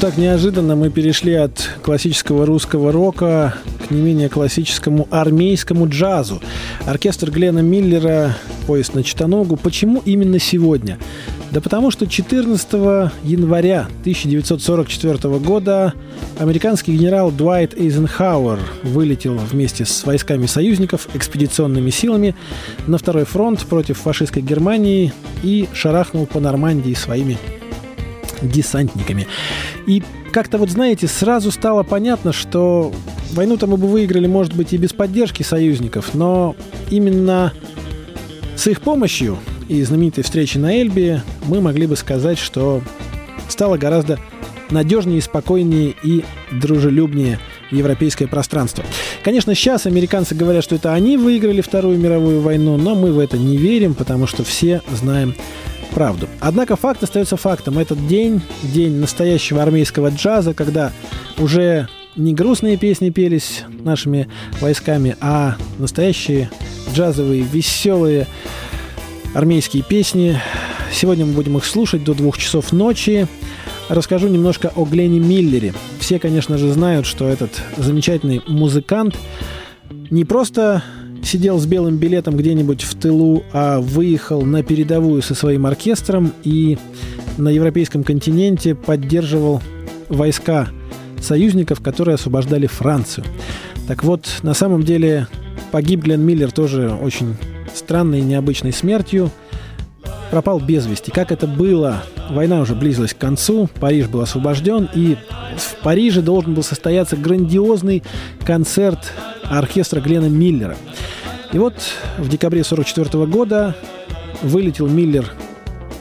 Так неожиданно мы перешли от классического русского рока к не менее классическому армейскому джазу. Оркестр Гленна Миллера «Поезд на Читаногу». Почему именно сегодня? Да потому что 14 января 1944 года американский генерал Дуайт Эйзенхауэр вылетел вместе с войсками союзников, экспедиционными силами, на второй фронт против фашистской Германии и шарахнул по Нормандии своими десантниками. И как-то вот, знаете, сразу стало понятно, что войну-то мы бы выиграли, может быть, и без поддержки союзников, но именно С их помощью и знаменитой встречи на Эльбе мы могли бы сказать, что стало гораздо надежнее, спокойнее и дружелюбнее европейское пространство. Конечно, сейчас американцы говорят, что это они выиграли Вторую мировую войну, но мы в это не верим, потому что все знаем правду. Однако факт остается фактом. Этот день, день настоящего армейского джаза, когда уже не грустные песни пелись нашими войсками, а настоящие джазовые, веселые армейские песни. Сегодня мы будем их слушать до 2 часов ночи. Расскажу немножко о Гленне Миллере. Все, конечно же, знают, что этот замечательный музыкант не просто сидел с белым билетом где-нибудь в тылу, а выехал на передовую со своим оркестром и на европейском континенте поддерживал войска союзников, которые освобождали Францию. Так вот, на самом деле погиб Гленн Миллер тоже очень странной и необычной смертью. Пропал без вести. Как это было? Война уже близилась к концу, Париж был освобожден, и в Париже должен был состояться грандиозный концерт оркестра Гленна Миллера. И вот в декабре 1944 года вылетел Миллер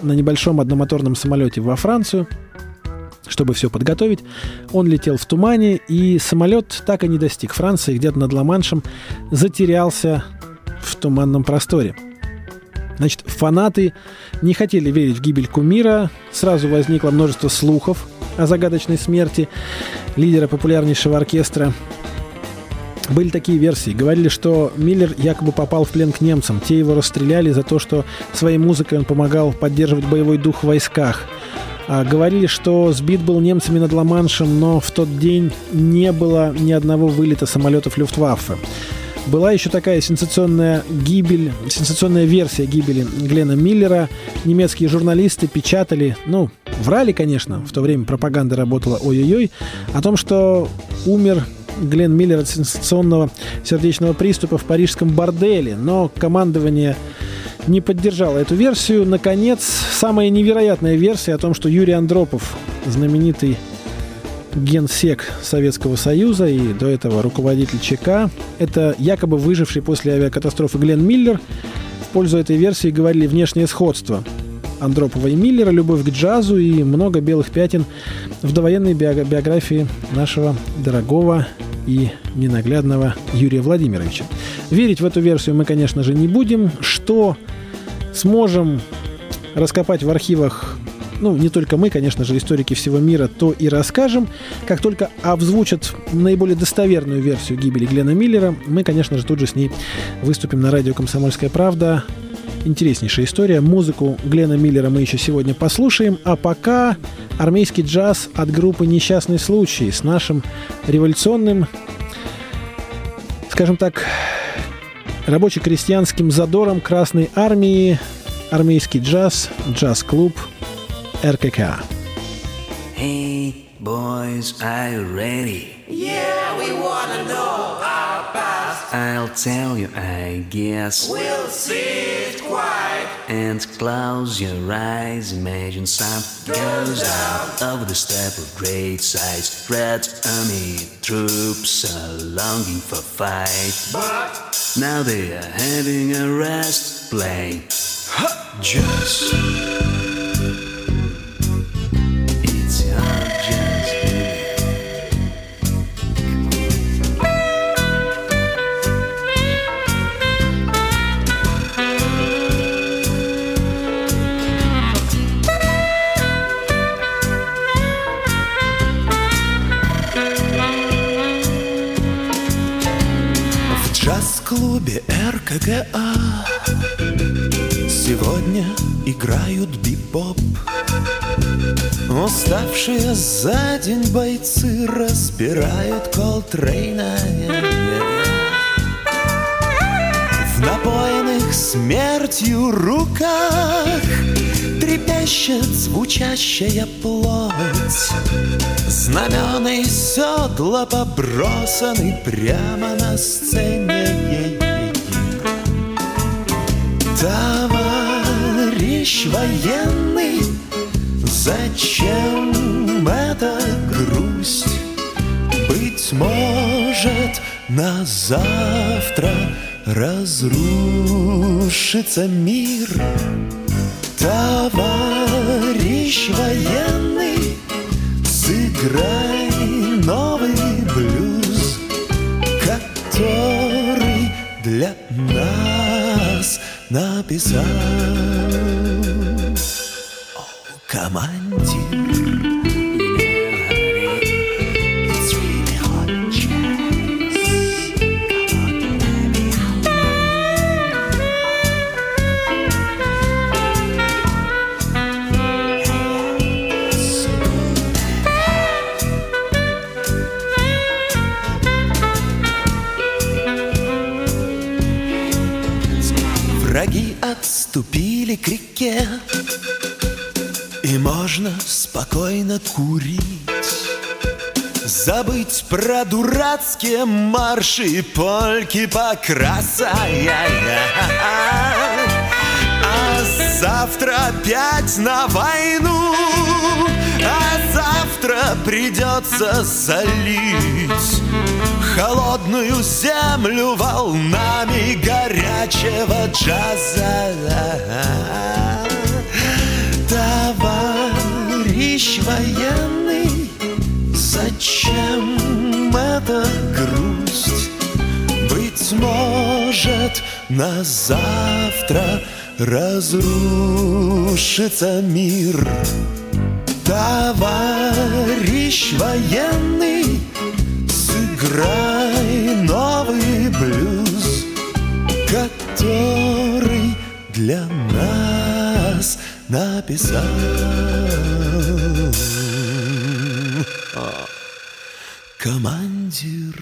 на небольшом одномоторном самолете во Францию, чтобы все подготовить. Он летел в тумане, и самолет так и не достиг Франции, где-то над Ла-Маншем затерялся в туманном просторе. Значит, фанаты не хотели верить в гибель кумира. Сразу возникло множество слухов о загадочной смерти лидера популярнейшего оркестра. Были такие версии. Говорили, что Миллер якобы попал в плен к немцам. Те его расстреляли за то, что своей музыкой он помогал поддерживать боевой дух в войсках. Говорили, что сбит был немцами над Ла-Маншем, но в тот день не было ни одного вылета самолетов Люфтваффе. Была еще такая сенсационная версия гибели Гленна Миллера. Немецкие журналисты печатали, врали, конечно, в то время пропаганда работала ой-ой-ой, о том, что умер Гленн Миллер от сенсационного сердечного приступа в парижском борделе. Но командование не поддержало эту версию. Наконец, самая невероятная версия о том, что Юрий Андропов, знаменитый генсек Советского Союза и до этого руководитель ЧК, это якобы выживший после авиакатастрофы Гленн Миллер. В пользу этой версии говорили внешнее сходство Андропова и Миллера, любовь к джазу и много белых пятен в довоенной биографии нашего дорогого и ненаглядного Юрия Владимировича. Верить в эту версию мы, конечно же, не будем. Что сможем раскопать в архивах, не только мы, конечно же, историки всего мира, то и расскажем. Как только обзвучат наиболее достоверную версию гибели Гленна Миллера, мы, конечно же, тут же с ней выступим на радио «Комсомольская правда». Интереснейшая история. Музыку Гленна Миллера мы еще сегодня послушаем. А пока армейский джаз от группы «Несчастный случай» с нашим революционным, скажем так, рабоче-крестьянским задором Красной Армии. Армейский джаз, джаз-клуб РКК. Hey, boys, are you ready? Yeah, we wanna know our past. I'll tell you, I guess. We'll see it quite. And close your eyes, imagine some goes out over the steppe of great size. Red Army troops are longing for fight. But now they are having a rest play. Huh. Just. В клубе РККА сегодня играют бибоп. Уставшие за день бойцы разбирают Колтрейна. В напоенных смертью руках трепещет звучащая плоть. Знамена и седла побросаны прямо на сцене. Товарищ военный, зачем эта грусть? Быть может, на завтра разрушит. крушится мир. Товарищ военный, сыграй новый блюз, который для нас написал командир. Враги отступили к реке, и можно спокойно курить, забыть про дурацкие марши и польки покраса. А завтра опять на войну, а завтра придется солить холодную землю волнами горячего джаза. Товарищ военный, зачем эта грусть? Быть может, на завтра разрушится мир. Товарищ военный, сыграй новый блюз, который для нас написал командир.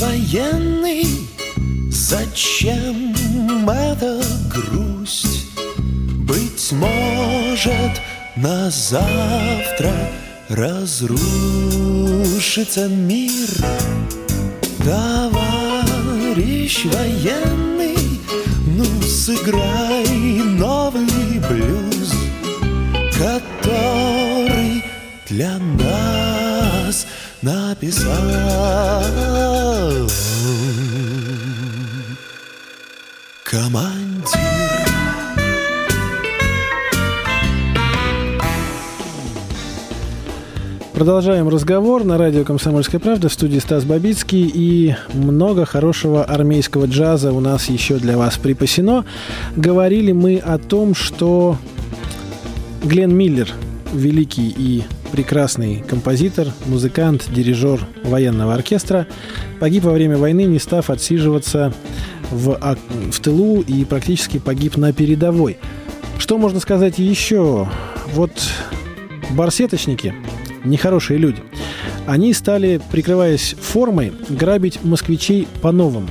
Военный, зачем эта грусть? Быть может, на завтра разрушится мир. Товарищ военный, ну сыграй новый блюз, который для нас написал командир. Продолжаем разговор на радио «Комсомольская правда», в студии Стас Бабицкий, и много хорошего армейского джаза у нас еще для вас припасено. Говорили мы о том, что Гленн Миллер, великий и прекрасный композитор, музыкант, дирижер военного оркестра, погиб во время войны, не став отсиживаться в тылу, и практически погиб на передовой. Что можно сказать еще? Вот барсеточники, нехорошие люди, они стали, прикрываясь формой, грабить москвичей по-новому.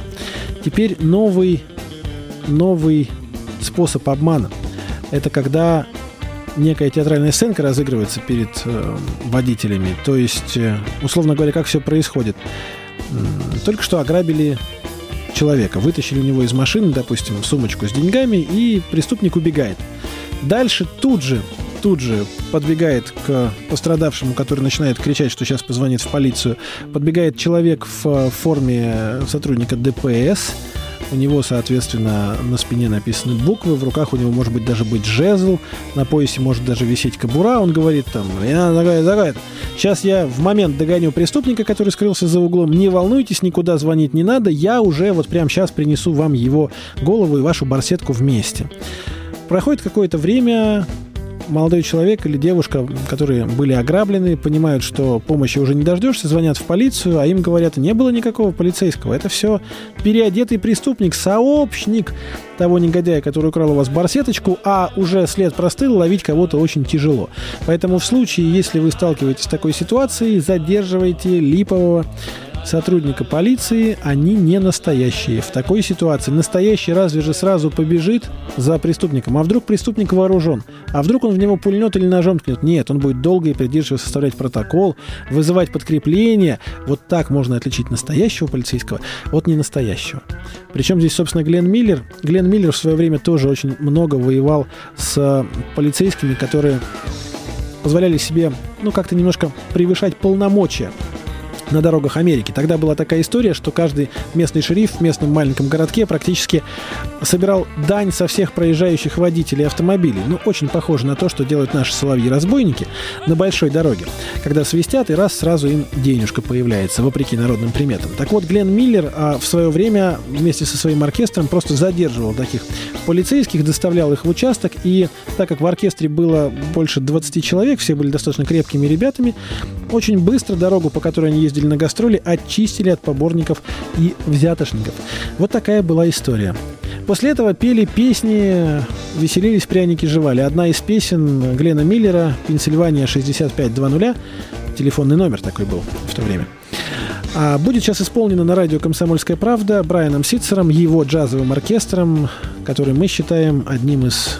Теперь новый способ обмана. Это когда некая театральная сценка разыгрывается перед водителями. То есть, условно говоря, как все происходит. Только что ограбили человека, вытащили у него из машины, допустим, сумочку с деньгами, и преступник убегает. Дальше тут же подбегает к пострадавшему, который начинает кричать, что сейчас позвонит в полицию. Подбегает человек в форме сотрудника ДПС. У него, соответственно, на спине написаны буквы, в руках у него может быть даже быть жезл, на поясе может даже висеть кобура. Он говорит там: сейчас я в момент догоню преступника, который скрылся за углом, не волнуйтесь, никуда звонить не надо, я уже вот прямо сейчас принесу вам его голову и вашу барсетку вместе. Проходит какое-то время, молодой человек или девушка, которые были ограблены, понимают, что помощи уже не дождешься, звонят в полицию, а им говорят: не было никакого полицейского, это все переодетый преступник, сообщник того негодяя, который украл у вас барсеточку, а уже след простыл, ловить кого-то очень тяжело. Поэтому в случае, если вы сталкиваетесь с такой ситуацией, задерживайте липового сотрудника полиции, они не настоящие. В такой ситуации настоящий разве же сразу побежит за преступником? А вдруг преступник вооружен? А вдруг он в него пульнет или ножом ткнет? Нет, он будет долго и придирчиво составлять протокол, вызывать подкрепление. Вот так можно отличить настоящего полицейского от ненастоящего. Причем здесь, собственно, Гленн Миллер. Гленн Миллер в свое время тоже очень много воевал с полицейскими, которые позволяли себе, ну, как-то немножко превышать полномочия на дорогах Америки. Тогда была такая история, что каждый местный шериф в местном маленьком городке практически собирал дань со всех проезжающих водителей автомобилей. Ну, очень похоже на то, что делают наши соловьи-разбойники на большой дороге. Когда свистят, и раз сразу им денежка появляется, вопреки народным приметам. Так вот, Гленн Миллер в свое время вместе со своим оркестром просто задерживал таких полицейских, доставлял их в участок, и так как в оркестре было больше 20 человек, все были достаточно крепкими ребятами, очень быстро дорогу, по которой они ездили на гастроли, очистили от поборников и взятошников. Вот такая была история. После этого пели песни, веселились, пряники жевали. Одна из песен Гленна Миллера, «Пенсильвания 6500», телефонный номер такой был в то время, будет сейчас исполнена на радио «Комсомольская правда» Брайаном Ситцером, его джазовым оркестром, который мы считаем одним из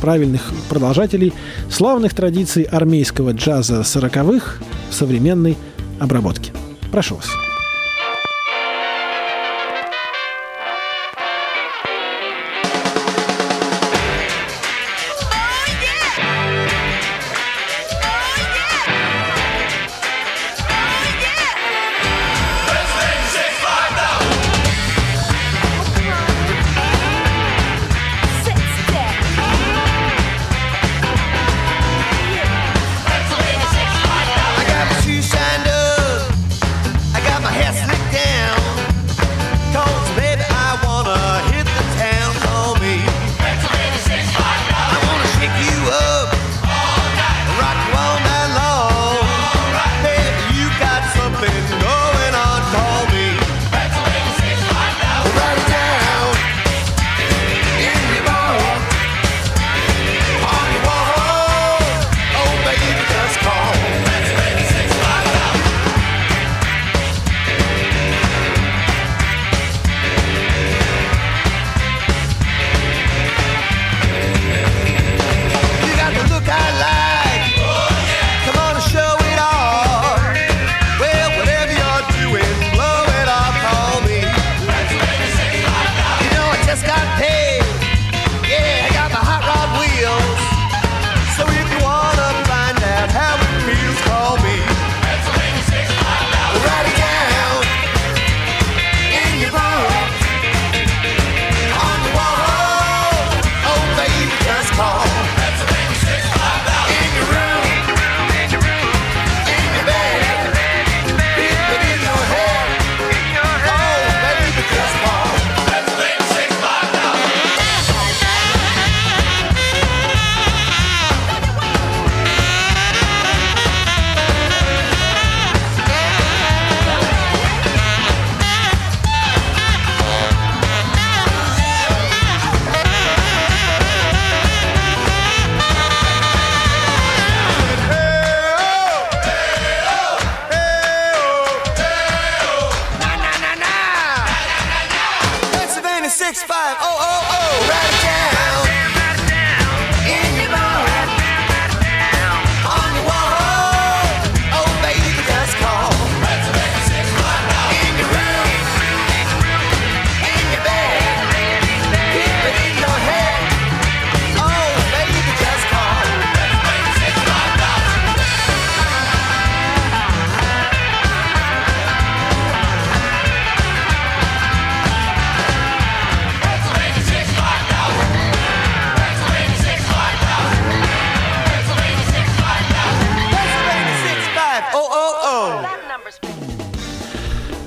правильных продолжателей славных традиций армейского джаза 40-х в современной обработки. Прошу вас.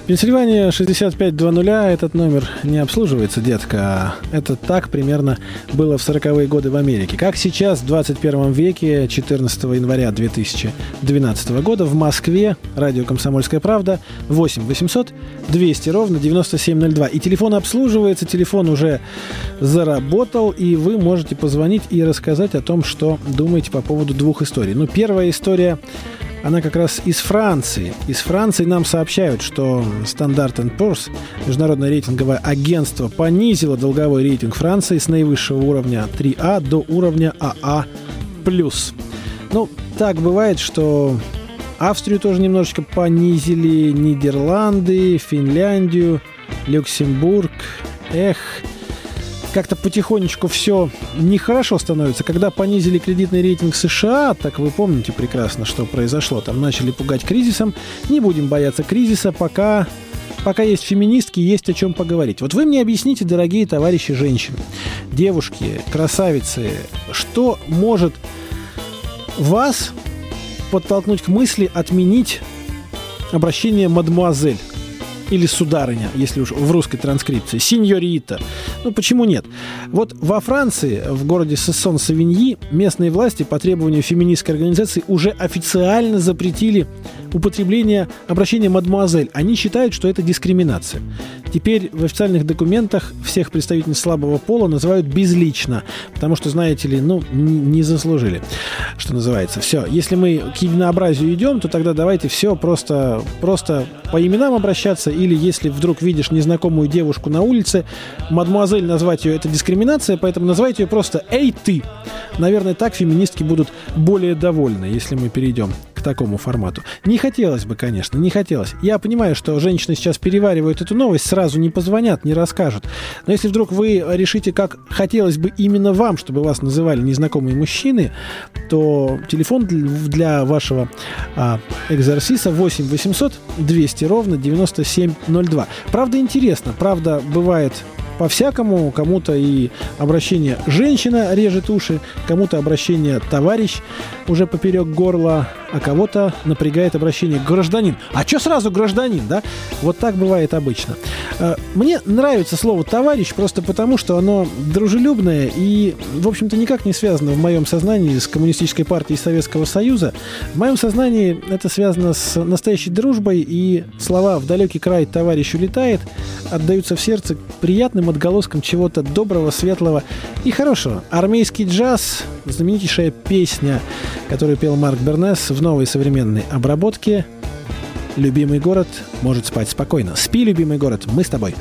Пенсильвания 6500, этот номер не обслуживается, детка. Это так примерно было в 40-е годы в Америке. Как сейчас, в 21 веке, 14 января 2012 года, в Москве, радио «Комсомольская правда», 8 800 200 9702. И телефон обслуживается, телефон уже заработал, и вы можете позвонить и рассказать о том, что думаете по поводу двух историй. Ну, первая история Она как раз из Франции. Из Франции нам сообщают, что Standard & Poor's, международное рейтинговое агентство, понизило долговой рейтинг Франции с наивысшего уровня 3А до уровня АА+. Ну, так бывает, что Австрию тоже немножечко понизили, Нидерланды, Финляндию, Люксембург. Эх, как-то потихонечку все нехорошо становится. Когда понизили кредитный рейтинг США, так вы помните прекрасно, что произошло. Там начали пугать кризисом. Не будем бояться кризиса, пока есть феминистки, есть о чем поговорить. Вот вы мне объясните, дорогие товарищи женщины, девушки, красавицы, что может вас подтолкнуть к мысли отменить обращение мадмуазель или сударыня, если уж в русской транскрипции, синьорита. Ну, почему нет? Вот во Франции, в городе Сессон-Савиньи, местные власти по требованию феминистской организации уже официально запретили употребление обращения мадмуазель. Они считают, что это дискриминация. Теперь в официальных документах всех представительниц слабого пола называют безлично, потому что, знаете ли, ну, не заслужили, что называется. Все, если мы к единообразию идем, то тогда давайте все просто по именам обращаться, или если вдруг видишь незнакомую девушку на улице, мадмуазель назвать ее — это дискриминация, поэтому называйте ее просто «Эй, ты!». Наверное, так феминистки будут более довольны, если мы перейдем такому формату. Не хотелось бы, конечно, не хотелось. Я понимаю, что женщины сейчас переваривают эту новость, сразу не позвонят, не расскажут. Но если вдруг вы решите, как хотелось бы именно вам, чтобы вас называли незнакомые мужчины, то телефон для вашего экзорсиса 8 800 200 ровно 9702. Правда, интересно. Правда, бывает по-всякому. Кому-то и обращение «женщина» режет уши, кому-то обращение «товарищ» уже поперек горла, а кого-то напрягает обращение «гражданин». А чё сразу «гражданин», да? Вот так бывает обычно. Мне нравится слово «товарищ» просто потому, что оно дружелюбное и, в общем-то, никак не связано в моем сознании с Коммунистической партией Советского Союза. В моем сознании это связано с настоящей дружбой, и слова «в далекий край товарищ улетает» отдаются в сердце приятным отголоском чего-то доброго, светлого и хорошего. Армейский джаз, знаменитейшая песня, которую пел Марк Бернес в новой современной обработке. «Любимый город может спать спокойно». Спи, любимый город, мы с тобой.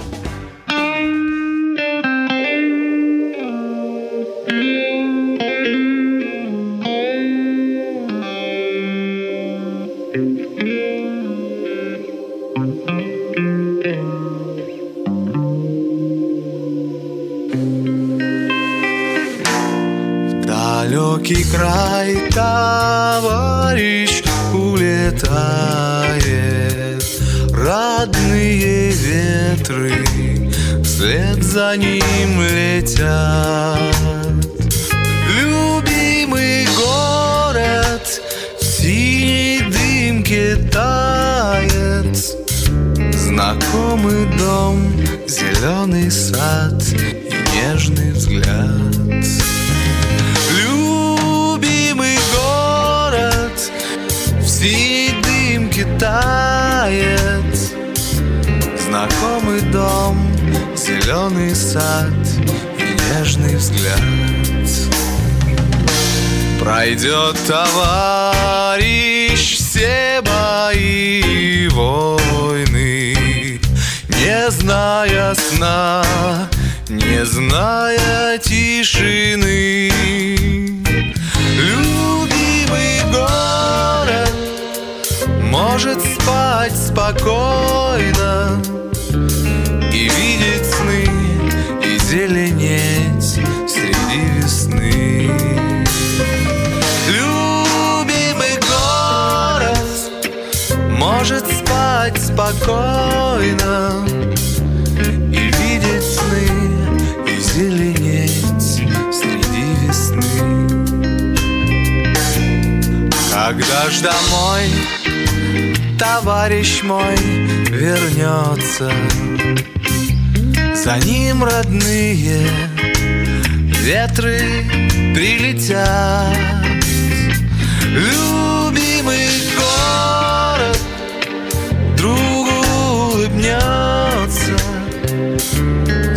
Далекий край товарищ улетает, родные ветры вслед за ним летят. Любимый город в синей дымке тает, знакомый дом, зеленый сад и нежный взгляд. Синей дымки тает, знакомый дом, зеленый сад и нежный взгляд. Пройдет товарищ все бои и войны, не зная сна, не зная тишины. Любимый город может спать спокойно и видеть сны, и зеленеть среди весны. Любимый город может спать спокойно и видеть сны, и зеленеть среди весны. Когда ж домой товарищ мой вернется, за ним родные ветры прилетят. Любимый город другу улыбнется,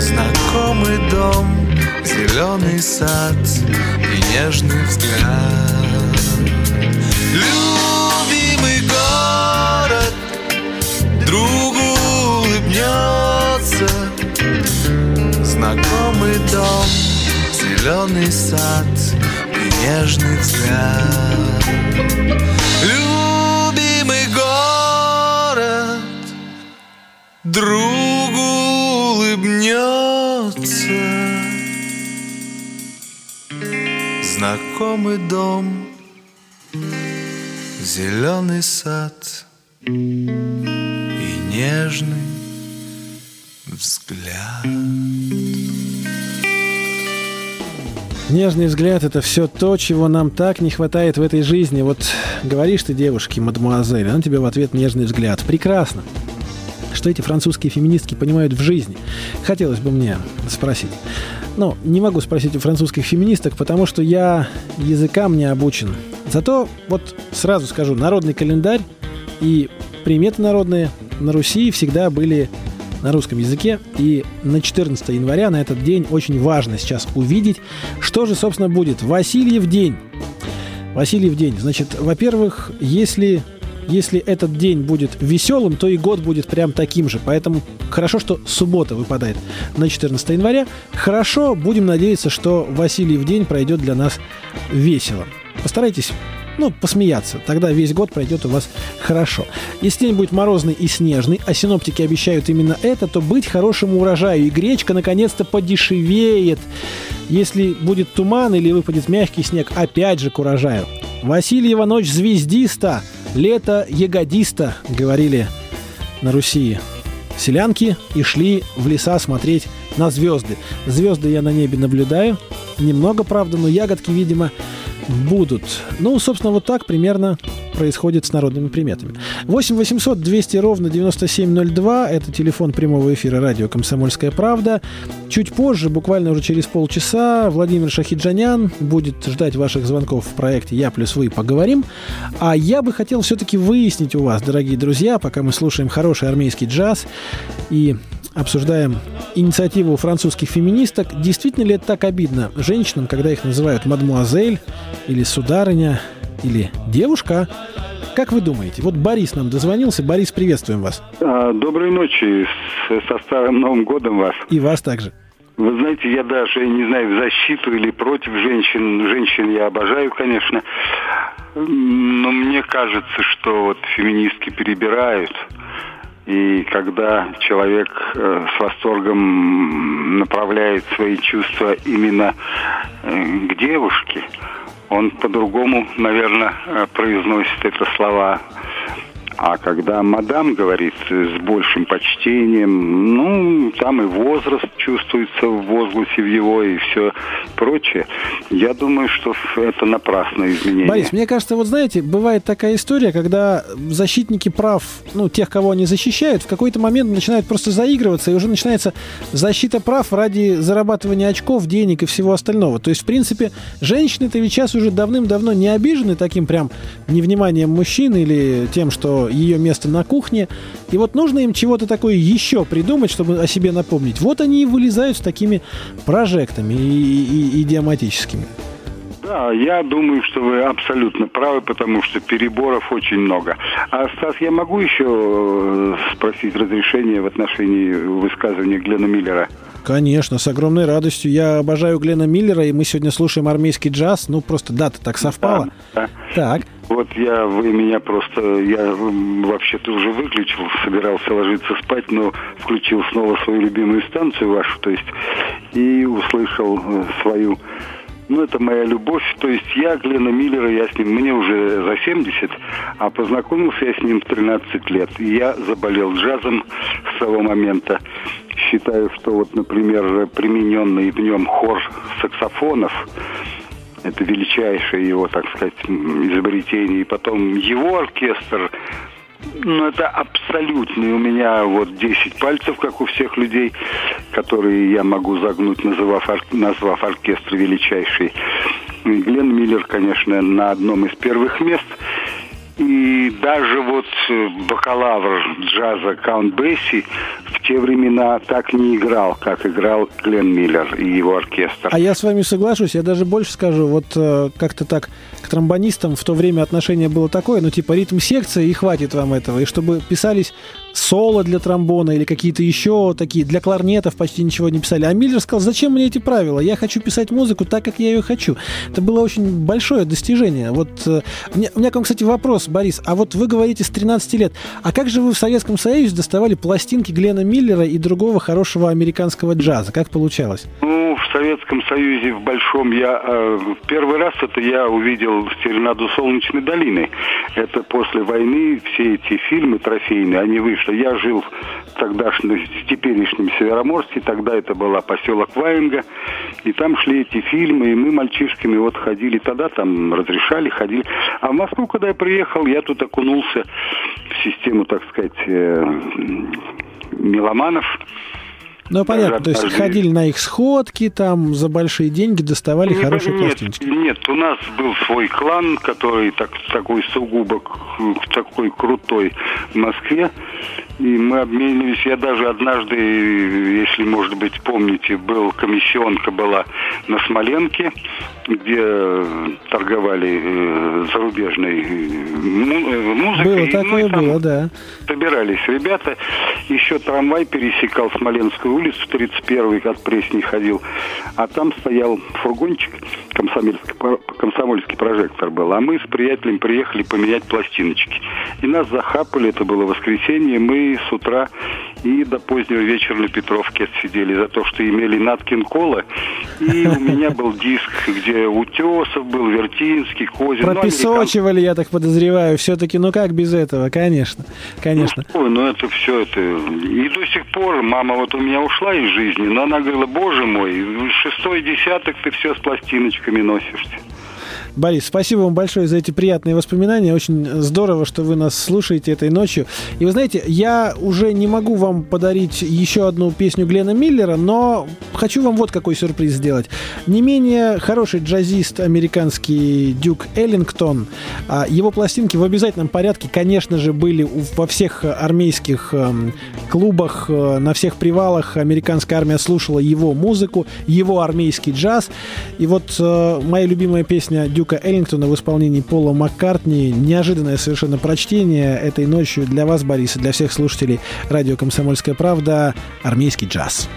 знакомый дом, зеленый сад и нежный взгляд. Любимый другу улыбнется знакомый дом, зеленый сад и нежный взгляд. Любимый город другу улыбнется знакомый дом, зеленый сад и нежный взгляд. Нежный взгляд — это все то, чего нам так не хватает в этой жизни. Вот говоришь ты девушке, мадемуазель, она тебе в ответ нежный взгляд. Прекрасно. Что эти французские феминистки понимают в жизни? Хотелось бы мне спросить. Но не могу спросить у французских феминисток, потому что я языкам не обучен. Зато вот сразу скажу, народный календарь и приметы народные на Руси всегда были на русском языке. И на 14 января, на этот день, очень важно сейчас увидеть, что же, собственно, будет. Васильев день. Васильев день. Значит, во-первых, если этот день будет веселым, то и год будет прям таким же. Поэтому хорошо, что суббота выпадает на 14 января. Хорошо, будем надеяться, что Васильев день пройдет для нас весело. Постарайтесь, посмеяться. Тогда весь год пройдет у вас хорошо. Если день будет морозный и снежный, а синоптики обещают именно это, то быть хорошему урожаю. И гречка наконец-то подешевеет. Если будет туман или выпадет мягкий снег, опять же к урожаю. Васильева ночь звездиста, лето ягодиста, говорили на Руси селянки и шли в леса смотреть на звезды. Звезды я на небе наблюдаю, немного, правда, но ягодки, видимо, будут. Собственно, вот так примерно происходит с народными приметами. 8 800 200 ровно 9702. Это телефон прямого эфира радио «Комсомольская правда». Чуть позже, буквально уже через полчаса, Владимир Шахиджанян будет ждать ваших звонков в проекте «Я плюс вы» поговорим. А я бы хотел все-таки выяснить у вас, дорогие друзья, пока мы слушаем хороший армейский джаз и обсуждаем инициативу французских феминисток. Действительно ли это так обидно женщинам, когда их называют мадмуазель или сударыня или девушка? Как вы думаете? Вот Борис нам дозвонился. Борис, приветствуем вас. Доброй ночи. Со Старым Новым годом вас. И вас также. Вы знаете, я даже не знаю, в защиту или против женщин. Женщин я обожаю, конечно. Но мне кажется, что феминистки перебирают. И когда человек с восторгом направляет свои чувства именно к девушке, он по-другому, наверное, произносит это слова. А когда мадам говорит с большим почтением, там и возраст чувствуется в возгласе в его и все прочее. Я думаю, что это напрасное изменение. Борис, мне кажется, бывает такая история, когда защитники прав, тех, кого они защищают, в какой-то момент начинают просто заигрываться, и уже начинается защита прав ради зарабатывания очков, денег и всего остального. То есть, в принципе, женщины-то ведь сейчас уже давным-давно не обижены таким прям невниманием мужчин или тем, что ее место на кухне. И нужно им чего-то такое еще придумать, чтобы о себе напомнить. Они и вылезают с такими прожектами и идиоматическими. Да, я думаю, что вы абсолютно правы, потому что переборов очень много. А, Стас, я могу еще спросить разрешение в отношении высказывания Гленна Миллера? Конечно, с огромной радостью. Я обожаю Гленна Миллера, и мы сегодня слушаем армейский джаз. Просто дата так совпала. Так. Я вообще-то уже выключил, собирался ложиться спать, но включил снова свою любимую станцию вашу, и услышал свою... это моя любовь. Я Гленна Миллера, мне уже за 70, а познакомился я с ним в 13 лет. И я заболел джазом с того момента. Считаю, что например, примененный в нем хор саксофонов, это величайшее его, так сказать, изобретение. И потом его оркестр, это абсолютный. У меня 10 пальцев, как у всех людей, которые я могу загнуть, назвав оркестр величайший. Гленн Миллер, конечно, на одном из первых мест. И даже бакалавр джаза Каунт Бэйси в те времена так не играл, как играл Гленн Миллер и его оркестр. А я с вами соглашусь, я даже больше скажу, как-то так к тромбонистам в то время отношение было такое, ритм секции, и хватит вам этого. И чтобы писались соло для тромбона или какие-то еще такие, для кларнетов почти ничего не писали. А Миллер сказал, зачем мне эти правила? Я хочу писать музыку так, как я ее хочу. Это было очень большое достижение. Вот у меня к вам, кстати, вопрос, Борис. А вот вы говорите с 13 лет. А как же вы в Советском Союзе доставали пластинки Гленна Миллера и другого хорошего американского джаза? Как получалось? Ну, в Советском Союзе в Большом я... первый раз это я увидел «Серенаду солнечной долины». Это после войны все эти фильмы трофейные, они вышли. Я жил в теперешнем Североморске, тогда это был поселок Ваенга, и там шли эти фильмы, и мы мальчишками вот ходили тогда, там разрешали, ходили. А в Москву, когда я приехал, я тут окунулся в систему, так сказать, меломанов. Ну, понятно, то есть ходили на их сходки, там за большие деньги доставали хорошие пластинки. Нет, у нас был свой клан, который такой сугубо, такой крутой в Москве. И мы обменивались, я даже однажды, если, может быть, помните, комиссионка была на Смоленке, где торговали зарубежной музыкой. Было, такое было, да. Собирались ребята, еще трамвай пересекал Смоленскую улицу, 31-й от Пресни ходил, а там стоял фургончик, комсомольский прожектор был, а мы с приятелем приехали поменять пластиночки. И нас захапали, это было воскресенье, мы с утра и до позднего вечера на Петровке отсидели за то, что имели Наткин Кола. И у меня был диск, где Утесов был, Вертинский, Козин. Пропесочивали, я так подозреваю, все-таки, ну как без этого, конечно. Ну это все, это... И до сих пор мама вот у меня ушла из жизни, но она говорила, боже мой, шестой десяток ты все с пластиночками носишься. Борис, спасибо вам большое за эти приятные воспоминания. Очень здорово, что вы нас слушаете этой ночью. И вы знаете, я уже не могу вам подарить еще одну песню Гленна Миллера, но хочу вам вот какой сюрприз сделать. Не менее хороший джазист американский Дюк Эллингтон. Его пластинки в обязательном порядке, конечно же, были во всех армейских клубах, на всех привалах. Американская армия слушала его музыку, его армейский джаз. И вот моя любимая песня Дюк Эллингтона в исполнении Пола Маккартни. Неожиданное совершенно прочтение этой ночью для вас, Борис, и для всех слушателей радио «Комсомольская правда». Армейский джаз.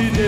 He did.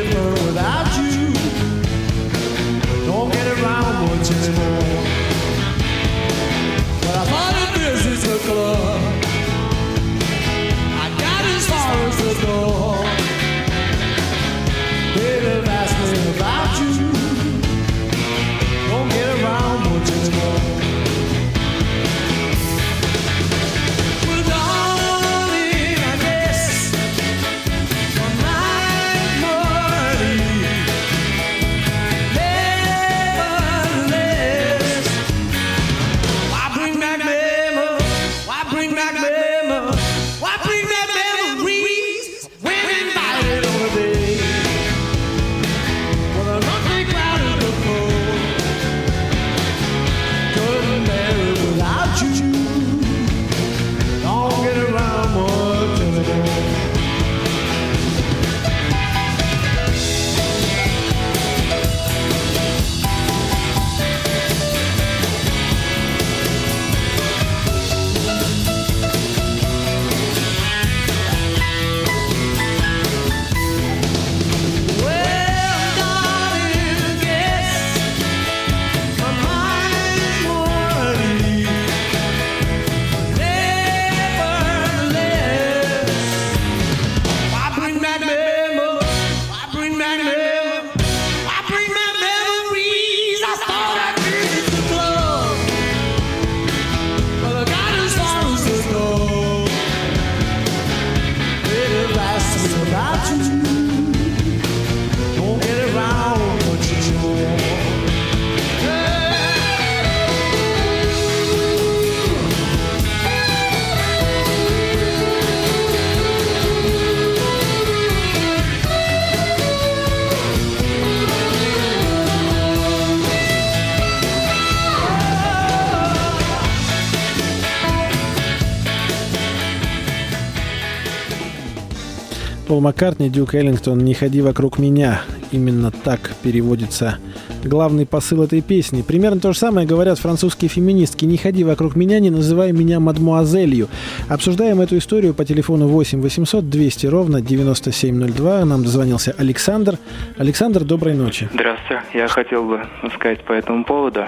Пол Маккартни, Дюк Эллингтон, «Не ходи вокруг меня». Именно так переводится главный посыл этой песни. Примерно то же самое говорят французские феминистки. «Не ходи вокруг меня, не называй меня мадмуазелью». Обсуждаем эту историю по телефону 8 800 200 ровно 9702. Нам дозвонился Александр. Александр, доброй ночи. Здравствуйте. Я хотел бы сказать по этому поводу.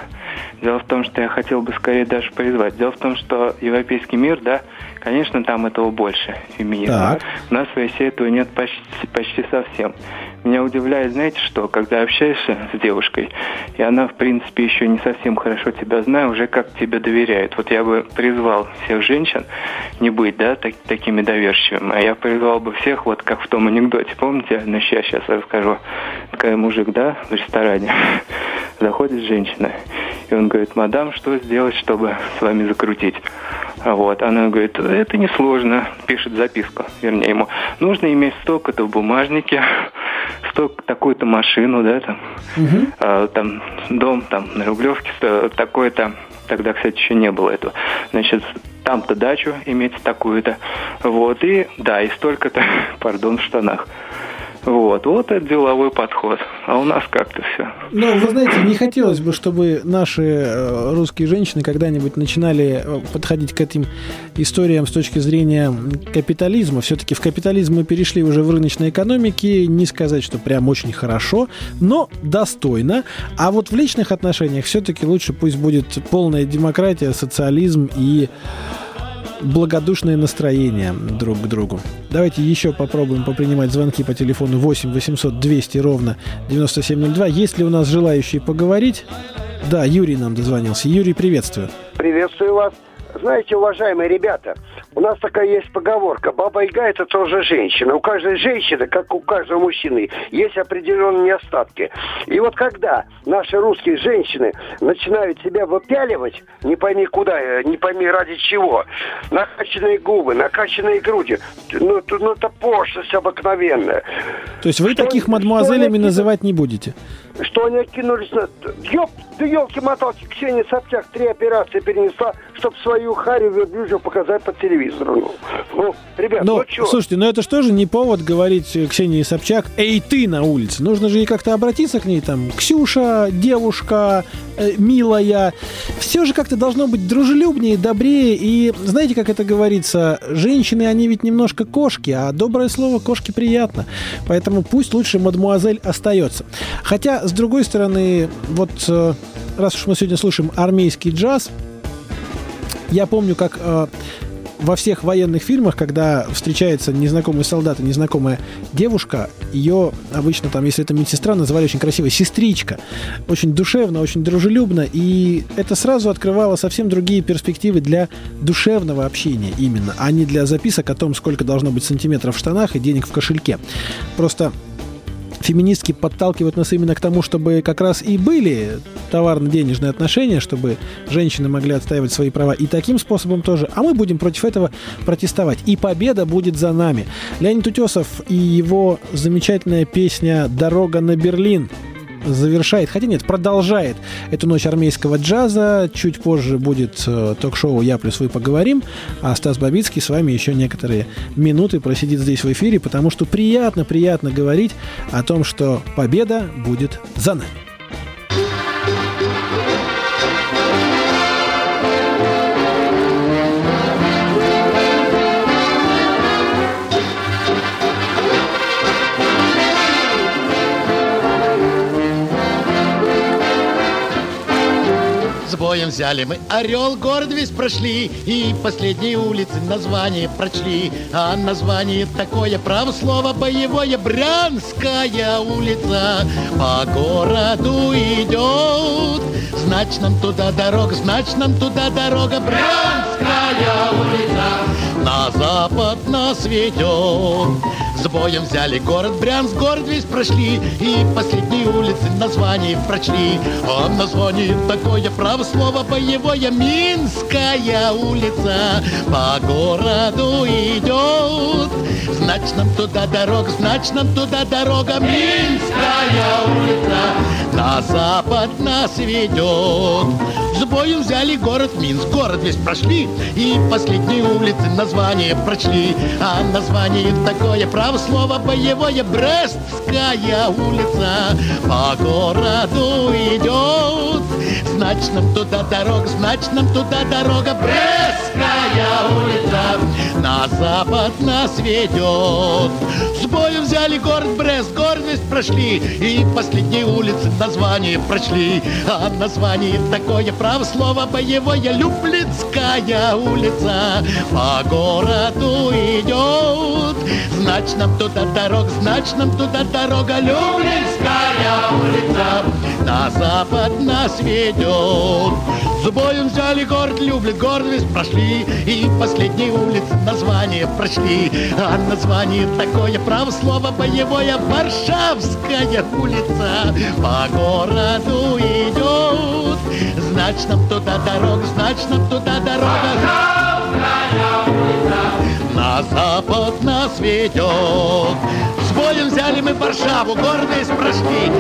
Дело в том, что я хотел бы скорее даже призвать. Дело в том, что европейский мир, да, конечно, там этого больше, феминизма. У нас в России этого нет почти совсем. Меня удивляет, знаете что, когда общаешься с девушкой, и она, в принципе, еще не совсем хорошо тебя знает, уже как тебе доверяет. Вот я бы призвал всех женщин не быть, да, такими доверчивыми, а я призвал бы всех, вот как в том анекдоте, помните, ну, я сейчас расскажу, такой мужик, да, в ресторане, заходит женщина, и он говорит: мадам, что сделать, чтобы с вами закрутить? Вот, она говорит: это несложно, пишет записку, вернее ему, нужно иметь столько-то в бумажнике, столько, такую-то машину, да, там, там дом, там, на Рублевке, такое-то, тогда, кстати, еще не было этого, значит, там-то дачу иметь такую-то, вот, и, да, и столько-то, пардон, в штанах. Вот, вот это деловой подход. А у нас как-то все. Ну, вы знаете, не хотелось бы, чтобы наши русские женщины когда-нибудь начинали подходить к этим историям с точки зрения капитализма. Все-таки в капитализм мы перешли уже в рыночной экономике. Не сказать, что прям очень хорошо, но достойно. А вот в личных отношениях все-таки лучше пусть будет полная демократия, социализм и благодушное настроение друг к другу. Давайте еще попробуем попринимать звонки по телефону 8 800 200 ровно 9702. Есть ли у нас желающие поговорить? Да, Юрий нам дозвонился. Юрий, приветствую. Приветствую вас. Знаете, уважаемые ребята, у нас такая есть поговорка: баба Яга – это тоже женщина. У каждой женщины, как у каждого мужчины, есть определенные недостатки. И вот когда наши русские женщины начинают себя выпяливать, не пойми куда, не пойми ради чего, накачанные губы, накачанные груди, ну это пошлость обыкновенная. То есть вы таких мадмуазелями называть не будете? Что они откинулись на... Да елки-моталки, Ксения Собчак 3 операции перенесла, чтобы свою харю верблюжью показать по телевизору. Ну, ребят, но, ну что? Слушайте, ну это что же не повод говорить Ксении Собчак: эй, ты на улице. Нужно же и как-то обратиться к ней, там, Ксюша, девушка, милая. Все же как-то должно быть дружелюбнее, добрее. И знаете, как это говорится, женщины, они ведь немножко кошки, а доброе слово кошке приятно. Поэтому пусть лучше мадмуазель остается. Хотя, с другой стороны, вот раз уж мы сегодня слушаем армейский джаз, я помню, как во всех военных фильмах, когда встречается незнакомый солдат и незнакомая девушка, ее обычно, там, если это медсестра, называли очень красиво «сестричка». Очень душевно, очень дружелюбно, и это сразу открывало совсем другие перспективы для душевного общения именно, а не для записок о том, сколько должно быть сантиметров в штанах и денег в кошельке. Просто... феминистки подталкивают нас именно к тому, чтобы как раз и были товарно-денежные отношения, чтобы женщины могли отстаивать свои права и таким способом тоже. А мы будем против этого протестовать. И победа будет за нами. Леонид Утесов и его замечательная песня «Дорога на Берлин» завершает, хотя нет, продолжает эту ночь армейского джаза. Чуть позже будет ток-шоу «Я плюс вы» поговорим, а Стас Бабицкий с вами еще некоторые минуты просидит здесь в эфире, потому что приятно говорить о том, что победа будет за нами. Боем взяли мы Орел, город весь прошли, и последние улицы название прочли. А название такое, право слово боевое, Брянская улица. По городу идет, знач нам туда дорога, знач нам туда дорога, Брянская улица. На запад нас ведет. С боем взяли город Брянск, город весь прошли, и последние улицы название прочли. А название такое, право слово боевое, Минская улица. По городу идет, знач нам туда дорога, знач нам туда дорога, Минская улица. На запад нас ведет. С боем взяли город Минск, город весь прошли, и последние улицы название название прочли, а название такое, право слово боевое, Брестская улица. По городу идет, значит нам туда дорога, значит нам туда дорога, Брестская улица. На запад нас ведет. С боем взяли город Брест, город весь прошли, и последние улицы название прочли, а название такое, право слово боевое, Люблинская улица. По городу идет, значит нам туда дорога, значит нам туда дорога, Люблинская улица. На запад нас ведет. С боем взяли город Люблин, город весь прошли, и последние улицы название прочли, а название такое, право слово боевое, Варшавская улица. По городу идет, значит нам туда дорога, значит нам туда дорога, Варшавская улица. На запад нас ведет. С боем взяли мы Варшаву, город весь прошли.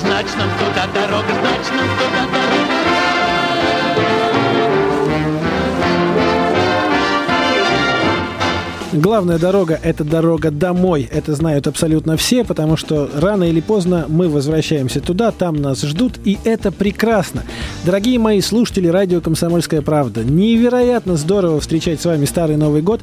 Значит нам туда дорога, значит нам туда дорога. Главная дорога – это дорога домой. Это знают абсолютно все, потому что рано или поздно мы возвращаемся туда, там нас ждут, и это прекрасно. Дорогие мои слушатели радио «Комсомольская правда», невероятно здорово встречать с вами старый Новый год,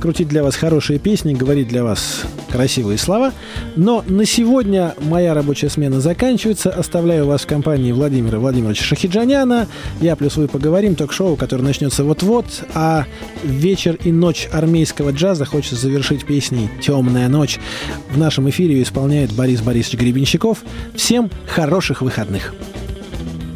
крутить для вас хорошие песни, говорить для вас красивые слова. Но на сегодня моя рабочая смена заканчивается. Оставляю вас в компании Владимира Владимировича Шахиджаняна. Я плюс вы поговорим. Ток-шоу, которое начнется вот-вот. А вечер и ночь армейского джаза хочется завершить песней «Темная ночь». В нашем эфире ее исполняет Борис Борисович Гребенщиков. Всем хороших выходных.